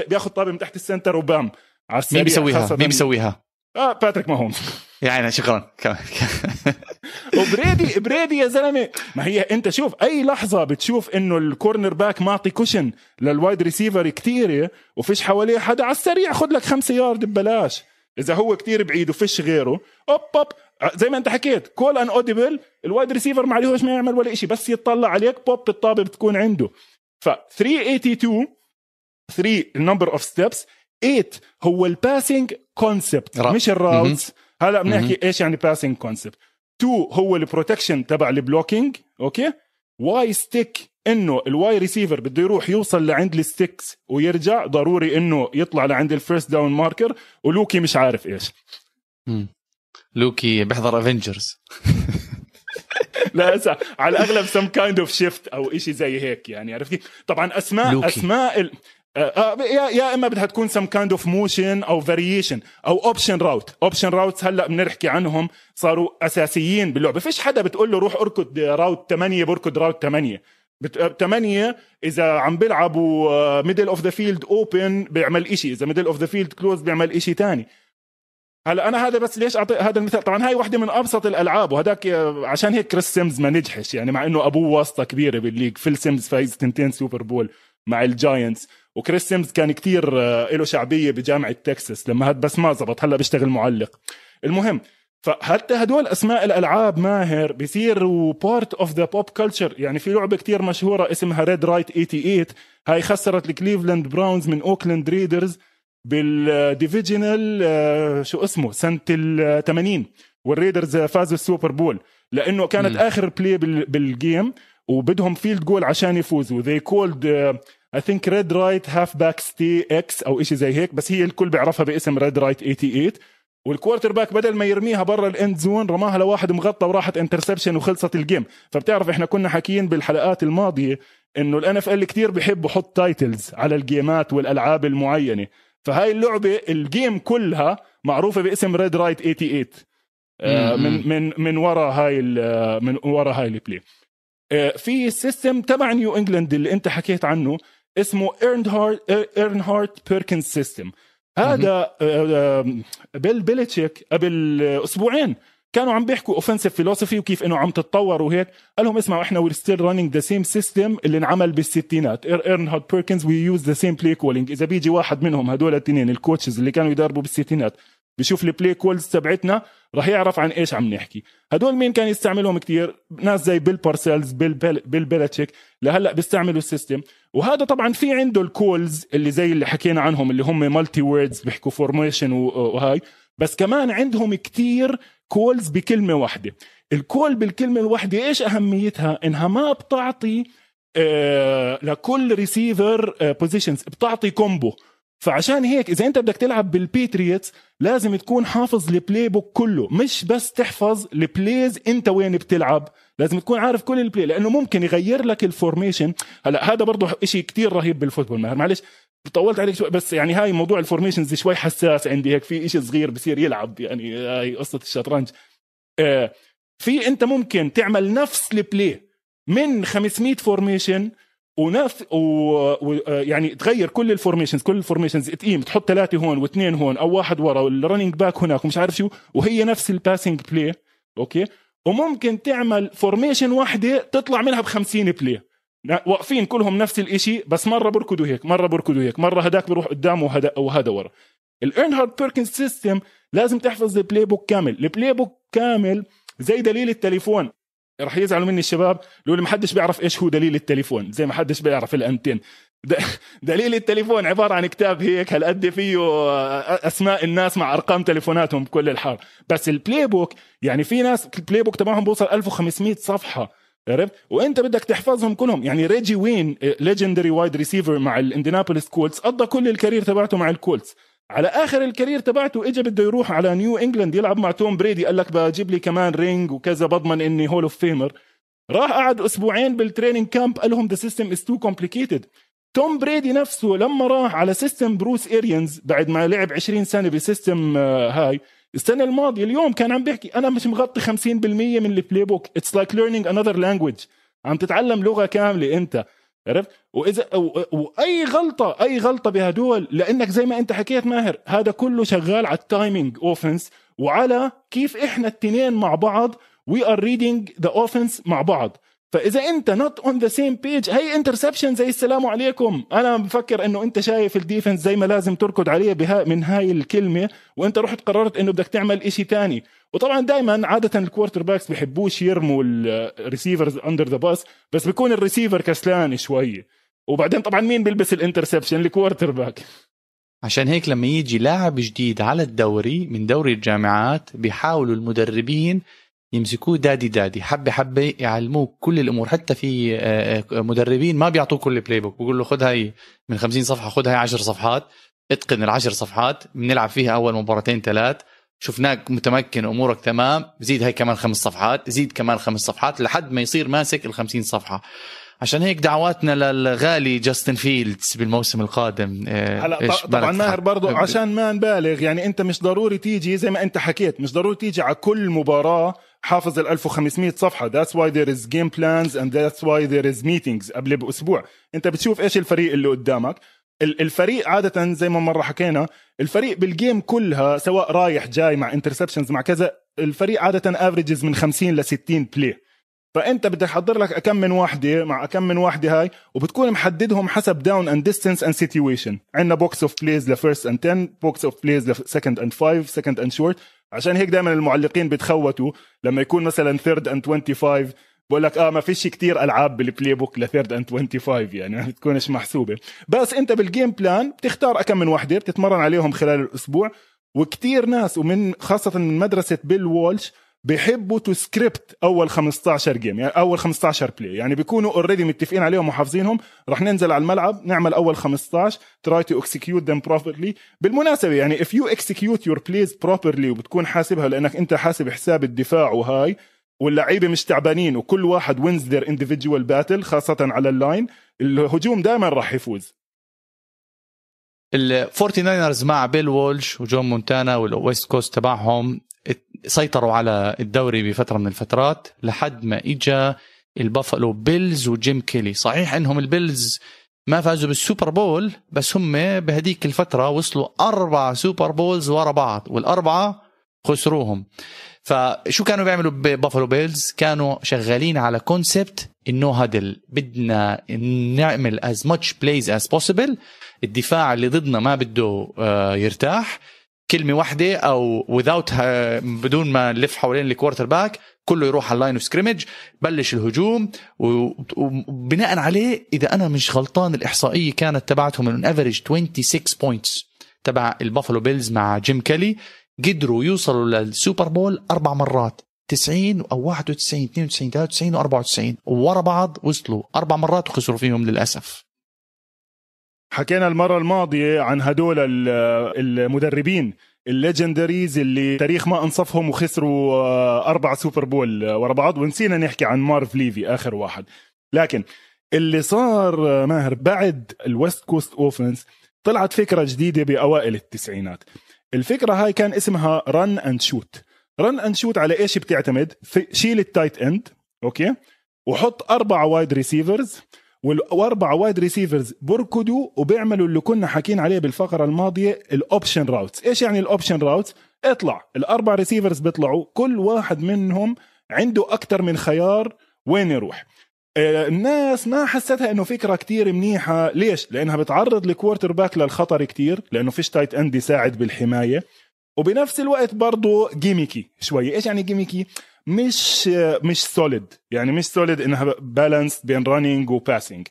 بياخذ طابة من تحت السنتر وبام على السريع. مين بيسويها؟ مين بيسويها؟ اه باتريك ماهومز. يعني شكرا. وبريدي بريدي يا زلمه، ما هي انت شوف اي لحظه بتشوف انه الكورنر باك معطي كوشن للوايد ريسيفر كتير وفيش حواليه حدا، على السريع خد لك خمسة يارد ببلاش اذا هو كتير بعيد وفيش غيره. اوب اوب زي ما انت حكيت كول ان اوديبل، الوايد ريسيفر ما عليهوش ما يعمل ولا إشي، بس يطلع عليك بوب الطابه بتكون عنده. ف ثلاثمية واتنين وثمانين ثلاثة النمبر اوف ستيبس، ثمانية هو الباسنج كونسبت مش الراوتس. هلا بنحكي ايش يعني باسنج كونسبت. اتنين هو البروتكشن تبع البلوكينج، اوكي. واي ستيك انه الواي ريسيفر بده يروح يوصل لعند الستيكس ويرجع، ضروري انه يطلع لعند الفيرست داون ماركر. ولوكي مش عارف ايش، امم لوكي بحضر افنجرز. لا اسا على الاغلب سم كايند اوف شيفت او اشي زي هيك يعني، عرفتي طبعا اسماء لوكي. اسماء ال... يا يا اما بدها تكون some kind of motion او variation او option route. option routes هلا بنحكي عنهم صاروا اساسيين باللعبه، فيش حدا بتقول له روح اركض راوت ثمانية بركض راوت ثمانية. ثمانية اذا عم بيلعبوا middle of the field open بيعمل إشي، اذا middle of the field close بيعمل إشي تاني. هلا انا هذا بس ليش اعطي هذا المثال؟ طبعا هاي واحدة من ابسط الالعاب، وهداك عشان هيك كريس سيمز ما نجحش يعني، مع انه ابوه واسطه كبيره بالليج. فيل سيمز فايز تنتين سوبر بول مع الجاينتس، وكريس سيمز كان كتير له شعبية بجامعة تكساس لما هاد، بس ما زبط هلا بيشتغل معلق. المهم فحتى هدول أسماء الألعاب ماهر بيصير وبارت أوف ذا بوب كلتشر. يعني في لعبة كتير مشهورة اسمها ريد رايت ثمانية وثمانين، هاي خسرت الكليفلاند براونز من أوكلاند ريدرز بالديفيجينال شو اسمه سنة الثمانين، والريدرز فازوا السوبر بول لأنه كانت م. آخر بلاي بالجيم وبدهم فيلد جول عشان يفوزوا. they called I think Red Right Halfback Stay X أو إشي زي هيك، بس هي الكل بيعرفها باسم Red Right ثمانية وثمانين. والكوارتر باك بدل ما يرميها برا الإند زون رماها لواحد مغطى وراحت انترسبشن وخلصت الجيم. فبتعرف إحنا كنا حكيين بالحلقات الماضية إنه ال إن إف إل كتير بيحب يحط تايتلز على الجيمات والألعاب المعينة، فهاي اللعبة الجيم كلها معروفة باسم Red Right ثمانية وثمانين آه من من من ورا هاي من ورا هاي البلاي. آه في السيستم تبع نيو إنجلند اللي أنت حكيت عنه اسمه إيرنهارت بيركنز سيستم. هذا بيل بيلتشيك قبل أسبوعين كانوا عم بيحكوا أوفنسيف فيلوسفي وكيف إنه عم تتطور وهيك، قالهم اسمعوا إحنا we're still running the same system اللي انعمل بالستينات. إيرنهارت بيركنز we use the same play calling. إذا بيجي واحد منهم هدول التنين الكوتشز اللي كانوا يدربوا بالستينات بيشوف البلاي كولز تبعتنا رح يعرف عن إيش عم نحكي. هدول مين كان يستعملهم كتير؟ ناس زي بيل بارسيلز، بيل بيل, بيل بيلاتشيك لهلأ بيستعملوا السيستم. وهذا طبعا في عنده الكولز اللي زي اللي حكينا عنهم اللي هم مالتي ووردز بيحكوا فورميشن وهاي، بس كمان عندهم كتير كولز بكلمة واحدة. الكول بالكلمة الواحدة إيش أهميتها؟ إنها ما بتعطي آه لكل ريسيفر آه بوزيشنز، بتعطي كومبو. فعشان هيك إذا أنت بدك تلعب بالبيتريتس لازم تكون حافظ البلاي بوك كله، مش بس تحفظ البلايز أنت وين بتلعب، لازم تكون عارف كل البلاي لأنه ممكن يغير لك الفورميشن. هلا هذا برضو إشي كتير رهيب بالفوتبول ماهر، معلش طولت عليك شوي بس يعني هاي موضوع الفورميشنز شوي حساس عندي، هيك في إشي صغير بصير يلعب يعني هاي قصة الشطرنج. آه في أنت ممكن تعمل نفس البلاي من خمسمية فورميشن ونف ويعني و... تغير كل الفورميشنز، كل الفورميشنز تقيم تحط ثلاثة هون واثنين هون أو واحد ورا والرننج باك هناك ومش عارف شو، وهي نفس الباسنج بلاي أوكي. وممكن تعمل فورميشن واحدة تطلع منها بخمسين بلاي واقفين كلهم نفس الإشي، بس مرة بركضوا هيك مرة بركضوا هيك مرة هداك بروح قدامه وهدا وهذا ورا. الإيرنهارت بيركنز سيستم لازم تحفظ البلاي بوك كامل. البلاي بوك كامل زي دليل التليفون، رح يزعلوا مني الشباب لو محدش بيعرف إيش هو دليل التليفون، زي ما حدش بيعرف الأنتين. دليل التليفون عبارة عن كتاب هيك هالقد فيه أسماء الناس مع أرقام تليفوناتهم بكل الحال. بس البلاي بوك يعني في ناس البلاي بوك تبعهم بوصل ألف وخمسمية صفحة، عرفت؟ وأنت بدك تحفظهم كلهم. يعني ريجي وين ليجندري وايد ريسيفر مع الانديانابولس كولتس قضى كل الكارير تبعته مع الكولتس، على آخر الكارير تبعته إجا بده يروح على نيو إنجلند يلعب مع توم بريدي، قال لك بجيب لي كمان رينج وكذا بضمن إني هول أوف فيمر. راح قعد أسبوعين بالتريننج كامب، قال لهم the system is too complicated. توم بريدي نفسه لما راح على سيستم بروس إيريانز بعد ما لعب عشرين سنة بسيستم هاي السنة الماضية، اليوم كان عم بيحكي أنا مش مغطي خمسين بالمية من البلاي بوك. It's like learning another language، عم تتعلم لغة كاملة أنت، عرفت؟ وإذا وأي غلطة أي غلطة بهدول، لأنك زي ما أنت حكيت ماهر هذا كله شغال على التايمينج أوفنس وعلى كيف إحنا التنين مع بعض we are reading the offense مع بعض. فإذا أنت not on the same page، هاي انترسبشن زي السلام عليكم، أنا بفكر أنه أنت شايف الديفنس زي ما لازم تركض عليه بها من هاي الكلمة، وأنت رحت قررت أنه بدك تعمل إشي تاني. وطبعا دايما عادة الكوارتر باكس بيحبوش يرموا الريسيفرز under the bus، بس بيكون الريسيفر كسلان شوية، وبعدين طبعا مين بيلبس الانترسبشن؟ الكوارتر باك. عشان هيك لما يجي لاعب جديد على الدوري من دوري الجامعات بيحاولوا المدربين يمسكوه دادي دادي حبة حبة، يعلموه كل الأمور. حتى في مدربين ما بيعطوه كل البلاي بوك، بيقول له خد هاي من خمسين صفحة، خد هاي عشر صفحات، اتقن العشر صفحات، بنلعب فيها أول مباراتين ثلاث، شفناك متمكن أمورك تمام، زيد هاي كمان خمس صفحات، زيد كمان خمس صفحات، لحد ما يصير ماسك الخمسين صفحة. عشان هيك دعواتنا للغالي جاستن فيلدز بالموسم القادم. هلا طبعا ماهر برضو عشان ما نبالغ، يعني انت مش ضروري تيجي زي ما انت حكيت، مش ضروري تيجي على كل مباراة حافظ ال ألف وخمسمية صفحة. That's why there is game plans and that's why there is meetings. قبل بأسبوع انت بتشوف ايش الفريق اللي قدامك. الفريق عادة زي ما مرة حكينا، الفريق بالجيم كلها سواء رايح جاي مع interceptions مع كذا، الفريق عادة averages من خمسين ل ستين بلاي، فانت بدك تحضر لك اكم من واحده مع اكم من واحده هاي، وبتكون محددهم حسب داون اند ديستانس اند سيتويشن. عندنا بوكس اوف بلايز لفيرست اند عشرة، بوكس اوف بلايز لسكند اند خمسة، سكند اند شورت. عشان هيك دائما المعلقين بتخوتوا لما يكون مثلا ثيرد اند خمسة وعشرين، بقول لك اه ما فيش كتير العاب بالبلاي بوك لثيرد اند خمسة وعشرين، يعني ما بتكونش محسوبه. بس انت بالجيم بلان بتختار اكم من واحده بتتمرن عليهم خلال الاسبوع. وكتير ناس ومن خاصه من مدرسه بيل وولش بيحبوا تو سكريبت اول خمستاشر جيم، يعني اول خمستاشر بلاي، يعني بيكونوا اوريدي متفقين عليهم وحافظينهم، رح ننزل على الملعب نعمل اول خمستاشر تراي تو اكسكيوت ذم بروبرلي. بالمناسبه يعني اف يو اكسكيوت يور بلايز بروبرلي، وبتكون حاسبها لانك انت حاسب حساب الدفاع وهاي، واللعيبه مش تعبانين، وكل واحد وينز ذير انديفيديوال باتل، خاصه على اللاين، الهجوم دائما رح يفوز. الفورتي ناينرز مع بيل وولش وجون مونتانا والويست كوست تبعهم سيطروا على الدوري بفترة من الفترات، لحد ما إجا البافلو بيلز وجيم كيلي. صحيح إنهم البيلز ما فازوا بالسوبر بول، بس هم بهديك الفترة وصلوا أربع سوبر بولز ورا بعض، والأربعة خسروهم. فشو كانوا بيعملوا ببافلو بيلز؟ كانوا شغالين على كونسبت النو هادل، بدنا نعمل as much plays as possible، الدفاع اللي ضدنا ما بده يرتاح، كلمة واحدة أو without بدون ما نلف حوالين الكوارتر باك، كله يروح على اللاين اوف سكريمج، بلش الهجوم، وبناء عليه إذا أنا مش غلطان الإحصائية كانت تبعتهم من افريج ستة وعشرين بوينتس تبع البافلو بيلز مع جيم كيلي، قدروا يوصلوا للسوبر بول أربع مرات، تسعين أو واحد وتسعين، اثنين وتسعين، ثلاثة وتسعين و أربعة وتسعين، وورا بعض وصلوا أربع مرات وخسروا فيهم للأسف. حكينا المرة الماضية عن هدول المدربين الليجندريز اللي تاريخ ما انصفهم وخسروا أربع سوبر بول ورا بعض، ونسينا نحكي عن مارف ليفي آخر واحد. لكن اللي صار ماهر بعد الويست كوست أوفنس طلعت فكرة جديدة بأوائل التسعينات. الفكرة هاي كان اسمها رن أند شوت. رن أند شوت على إيش بتعتمد؟ شيل التايت أند، أوكي، وحط أربع وايد ريسيفرز، والأربع وايد ريسيفرز بركضوا وبيعملوا اللي كنا حكين عليه بالفقرة الماضية، الأوبشن راوتس. إيش يعني الأوبشن راوتس؟ اطلع الأربع ريسيفرز بيطلعوا، كل واحد منهم عنده أكتر من خيار وين يروح. الناس ما حستها إنه فكرة كتير منيحة، ليش؟ لأنها بتعرض لكوارتر باك للخطر كتير، لأنه فيش تايت أند يساعد بالحماية، وبنفس الوقت برضو جيميكي شوية. إيش يعني جيميكي؟ مش مش سوليد، يعني مش سوليد انها بالانس بين رانينج وباسنج.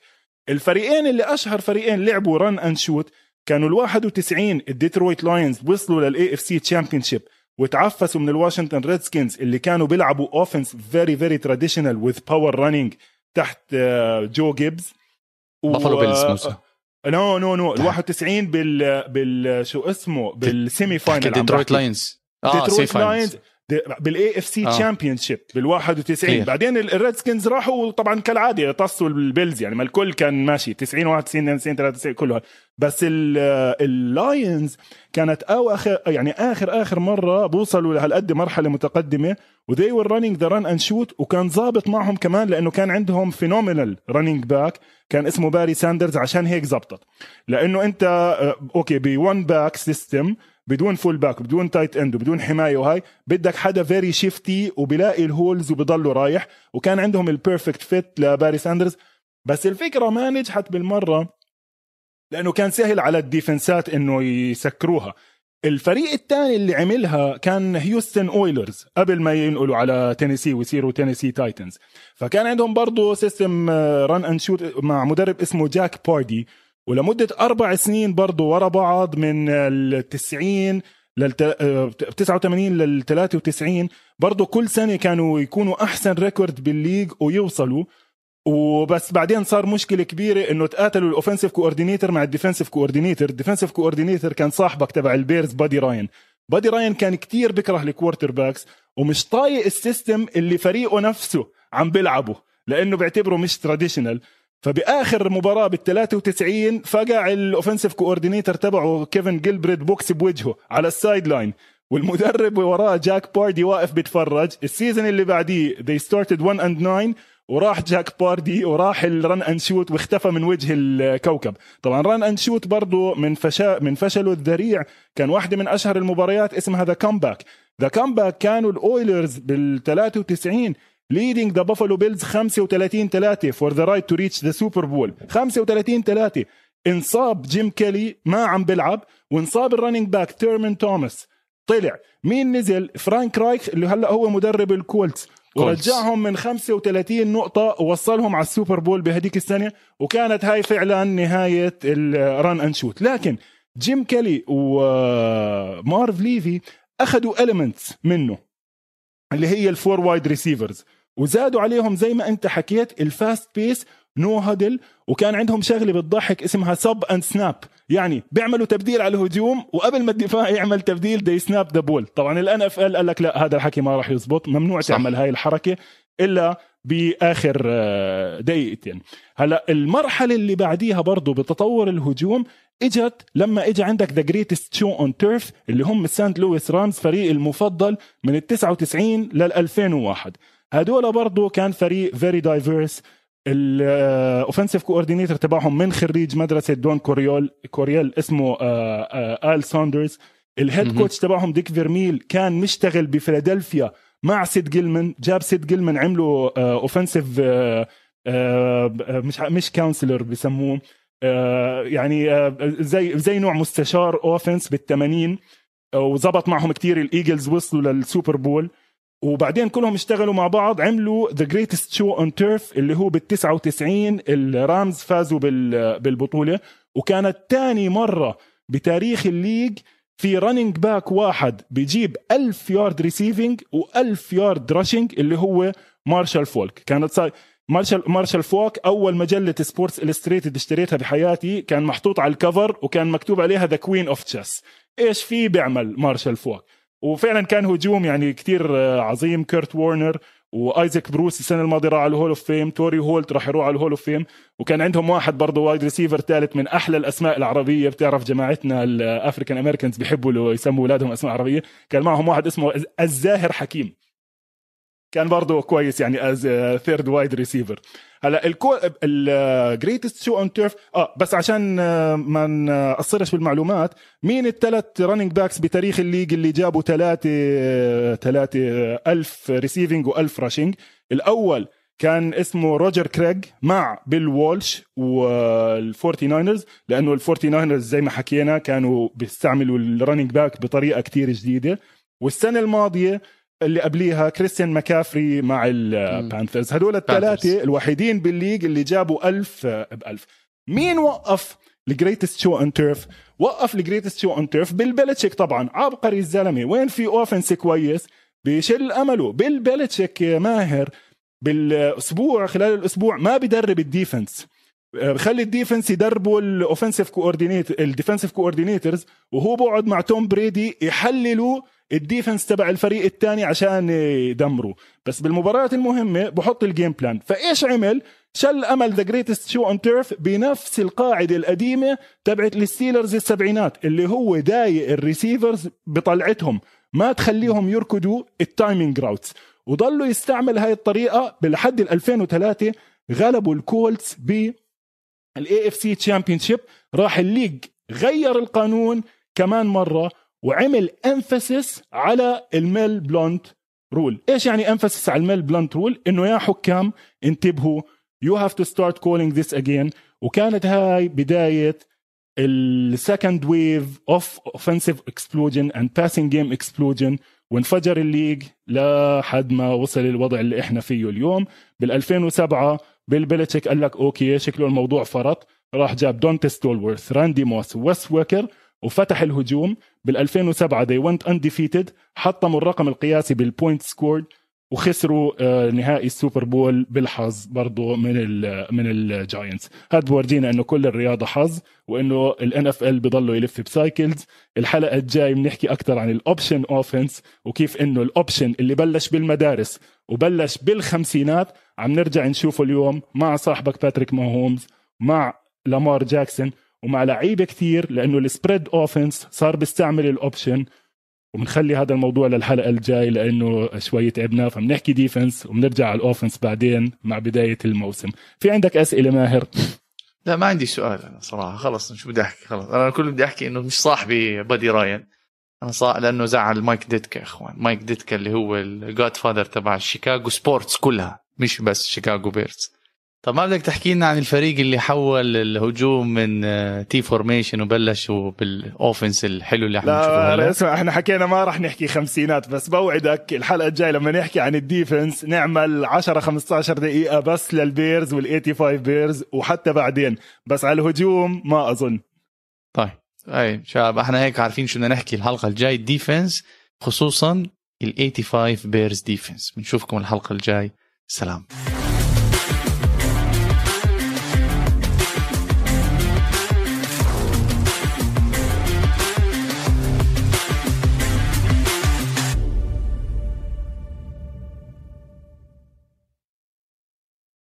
الفريقين اللي اشهر فريقين لعبوا ران اند شوت كانوا الواحد وتسعين الديترويت لائنز، وصلوا للاي اف سي تشامبيونشيب وتعفسوا من الواشنطن ريدسكينز اللي كانوا بيلعبوا اوفنس فيري فيري تراديشنال وذ باور رانينج تحت جو جيبز. بافلو بيلز موسى نو نو نو الواحد وتسعين بال بال شو اسمه بالسيمي فاينل، ديترويت لائنز اه سيمي فاينل بالاي اف سي تشامبيونشيب بالواحد وتسعين. بعدين الريدسكنز راحوا طبعا كالعاده طصوا البيلز، يعني ما الكل كان ماشي تسعين واحد وتسعين اثنين وتسعين ثلاثة وتسعين كلها، بس اللاينز كانت او اخر يعني اخر اخر مره بوصلوا لهالقد مرحله متقدمه وذي ور رننج ذا رن اند شوت، وكان ظابط معهم كمان لانه كان عندهم فينومينال رننج باك كان اسمه باري ساندرز، عشان هيك زبطت لانه انت اوكي بوان باك سيستم بدون فول باك بدون تايت اند وبدون حمايه، وهاي بدك حدا فيري شيفتي وبلاقي الهولز وبضله رايح، وكان عندهم البيرفكت فيت لباري ساندرز. بس الفكره ما نجحت بالمره لانه كان سهل على الديفنسات انه يسكروها. الفريق الثاني اللي عملها كان هيوستن اويلرز قبل ما ينقلوا على تينيسي ويصيروا تينيسي تايتنز، فكان عندهم برضو سيستم ران اند شوت مع مدرب اسمه جاك باردي، ولمدة أربع سنين برضو وراء بعض من التسعين للتسعة وثمانين للثلاثة وتسعين برضو كل سنة كانوا يكونوا أحسن ريكورد بالليج ويوصلوا. وبس بعدين صار مشكلة كبيرة إنه تقاتلوا الأوفنسيف كوردينيتر مع الديفنسيف كوردينيتر. الديفنسيف كوردينيتر كان صاحبك تبع البيرز بادي رايان. بادي رايان كان كتير بكره الكوارتر باكس ومش طايق السيستم اللي فريقه نفسه عم بلعبه لأنه بيعتبره مش تراديشنال. فبآخر مباراة بالثلاثة وتسعين فقع الأوفنسيف كوردينيتر تبعه كيفن جيلبريد بوكس بوجهه على السايد لاين، والمدرب وراه جاك باردي واقف بيتفرج. السيزن اللي بعديه they started one and nine وراح جاك باردي وراح الرن اند شوت واختفى من وجه الكوكب. طبعا رن اند شوت برضو من فشل من فشله الذريع كان واحدة من أشهر المباريات اسمها ذا كامباك. ذا كامباك كانوا الأويلرز بالثلاثة وتسعين leading the Buffalo Bills خمسة وثلاثين ثلاثة for the right to reach the Super Bowl. خمسة وثلاثين ثلاثة انصاب جيم كيلي ما عم بلعب، وانصاب الرننج باك تيرمن توماس، طلع مين نزل؟ فرانك رايك اللي هلأ هو مدرب الكولتس، ورجعهم من خمسة وثلاثين نقطة ووصلهم على السوبر بول بهديك السنة. وكانت هاي فعلا نهاية الران اند شوت. لكن جيم كيلي ومارف ليفي أخذوا elements منه اللي هي الفور وايد ريسيفرز وزادوا عليهم زي ما انت حكيت الفاست بيس نو هادل، وكان عندهم شغله بتضحك اسمها سب اند سناب، يعني بيعملوا تبديل على الهجوم وقبل ما الدفاع يعمل تبديل دي سناب ذا بول. طبعا الان اف ال قال لك لا هذا الحكي ما راح يزبط، ممنوع صح. تعمل هاي الحركه الا باخر دقيقتين. هلا المرحله اللي بعديها برضو بتطور الهجوم اجت لما اجى عندك ذا جريتست شو اون تيرف اللي هم السانت لويس رامز، فريق المفضل من ال تسعة وتسعين لل ألفين وواحد. هدول برضو كان فريق very diverse. الاوفنسيف كوردينيتر تبعهم من خريج مدرسه دون كوريال كوريال اسمه آل ساندرز. الهيد كوتش تبعهم ديك فيرميل كان مشتغل بفيلادلفيا مع سيد جلمان، جاب سيد جلمان عملوا اوفنسيف مش مش كونسلر بسموه، يعني زي زي نوع مستشار اوفنس بالثمانين، وزبط معهم كتير. الايجلز وصلوا للسوبر بول، وبعدين كلهم اشتغلوا مع بعض عملوا The Greatest Show on Turf اللي هو بالتسعة وتسعين الرامز فازوا بالبطولة. وكانت تاني مرة بتاريخ الليج في رننج باك واحد بيجيب ألف يارد ريسيفينج وألف يارد راشينج اللي هو مارشال فولك. كانت صار مارشال مارشال فولك أول مجلة سبورتس إلستريتد اشتريتها بحياتي، كان محطوط على الكفر وكان مكتوب عليها The Queen of Chess. إيش فيه بيعمل مارشال فولك؟ وفعلا كان هجوم يعني كتير عظيم. كيرت وورنر وايزاك بروس السنه الماضيه راح على الهول اوف فيم، توري هولت راح يروح على الهول اوف فيم، وكان عندهم واحد برضه وايد ريسيفر ثالث من احلى الاسماء العربيه. بتعرف جماعتنا الافريكان امريكانز بيحبوا يسموا اولادهم اسماء عربيه، كان معهم واحد اسمه الزاهر حكيم كان برضه كويس يعني از ثيرد وايد ريسيفر. هلا الجريتست شو اون تيرف، اه بس عشان ما نقصرش بالمعلومات، مين الثلاث رننج باكس بتاريخ الليج اللي جابوا ثلاثه ثلاثه ألف ريسيفينج وألف راشينج؟ الاول كان اسمه روجر كريغ مع بيل وولش والفورتي ناينرز، لانه الفورتي ناينرز زي ما حكينا كانوا بيستعملوا الرننج باك بطريقه كتير جديده. والسنه الماضيه اللي قبليها كريستيان ماكافري مع البانثرز. هدول الثلاثة الوحيدين بالليج اللي جابوا ألف بألف. مين وقف الجريتست شو أون تيرف؟ وقف الجريتست شو أون تيرف بيل بيلتشيك. طبعا عبقري الزلمة، وين في أوفنس كويس بيشل أمله. بيل بيلتشيك ماهر بالأسبوع خلال الأسبوع ما بيدرب الديفنس، بخلي الديفنس يدربوا الأوفنسيف كوردينيتر الديفنسيف كوردينيترز، وهو بقعد مع توم بريدي يحللوا الديفنس تبع الفريق الثاني عشان يدمروا. بس بالمباريات المهمة بحط الجيم بلان. فإيش عمل؟ شل أمل The Greatest Show on Turf بنفس القاعدة القديمة تبعت الستيلرز السبعينات اللي هو دايق الريسيفرز بطلعتهم، ما تخليهم يركضوا التايمينج راوتس، وضلوا يستعمل هاي الطريقة بالحد ألفين وثلاثة. غلبوا الكولتس بالAFC Championship. راح الليج غير القانون كمان مرة وعمل emphasis على الميل بلونت رول. إيش يعني emphasis على الميل بلونت رول؟ إنه يا حكام انتبهوا، you have to start calling this again. وكانت هاي بداية السكند ويف اوف اوفنسيف اكسبلوجن اند باسنج جيم اكسبلوجن، وانفجر الليج لحد ما وصل الوضع اللي احنا فيه اليوم. بالألفين وسبعة بيل بيلتشيك قال لك اوكي شكله الموضوع فرط، راح جاب دونتي ستولورث، راندي موس، ويس ويكر، وفتح الهجوم. بالألفين وسبعة they went undefeated، حطموا الرقم القياسي بالبوينت سكورد، وخسروا نهائي السوبر بول بالحظ برضو من ال من الجاينتس. هاد بورجينا انه كل الرياضه حظ، وانه الان اف ال بضلوا يلف بسايكلز. الحلقه الجاي بنحكي اكثر عن الاوبشن اوفنس، وكيف انه الاوبشن اللي بلش بالمدارس وبلش بالخمسينات عم نرجع نشوفه اليوم مع صاحبك باتريك ماهومز، مع لامار جاكسون، ومع لعيبه كثير، لانه السبريد اوفنس صار بيستعمل الاوبشن. وبنخلي هذا الموضوع للحلقة الجاي لأنه شوي تعبنا، فبنحكي ديفنس وبنرجع على الأوفنس بعدين مع بداية الموسم. في عندك أسئلة ماهر؟ لا ما عندي سؤال أنا صراحة، خلص مش بدي أحكي، خلص أنا كل بدي أحكي إنه مش صاحبي بادي رايان أنا صاح، لأنه زعل مايك ديتكا. إخوان مايك ديتكا اللي هو الجاد فادر تبع شيكاغو سبورتس كلها، مش بس شيكاغو بيرز. طب ما بدك تحكي لنا عن الفريق اللي حول الهجوم من تي فورميشن وبلشوا بالأوفنس الحلو اللي احنا بنشوفه؟ لا اسمع، احنا حكينا ما راح نحكي خمسينات، بس بوعدك الحلقة الجاية لما نحكي عن الديفنس نعمل عشرة خمسة عشر دقيقة بس للبيرز والإيتي فايف بيرز، وحتى بعدين، بس على الهجوم ما أظن. طيب أي شباب، احنا هيك عارفين شو بدنا نحكي الحلقة الجاية، الديفنس خصوصا الإيتي فايف بيرز ديفنس. بنشوفكم الحلقة الجاية، سلام.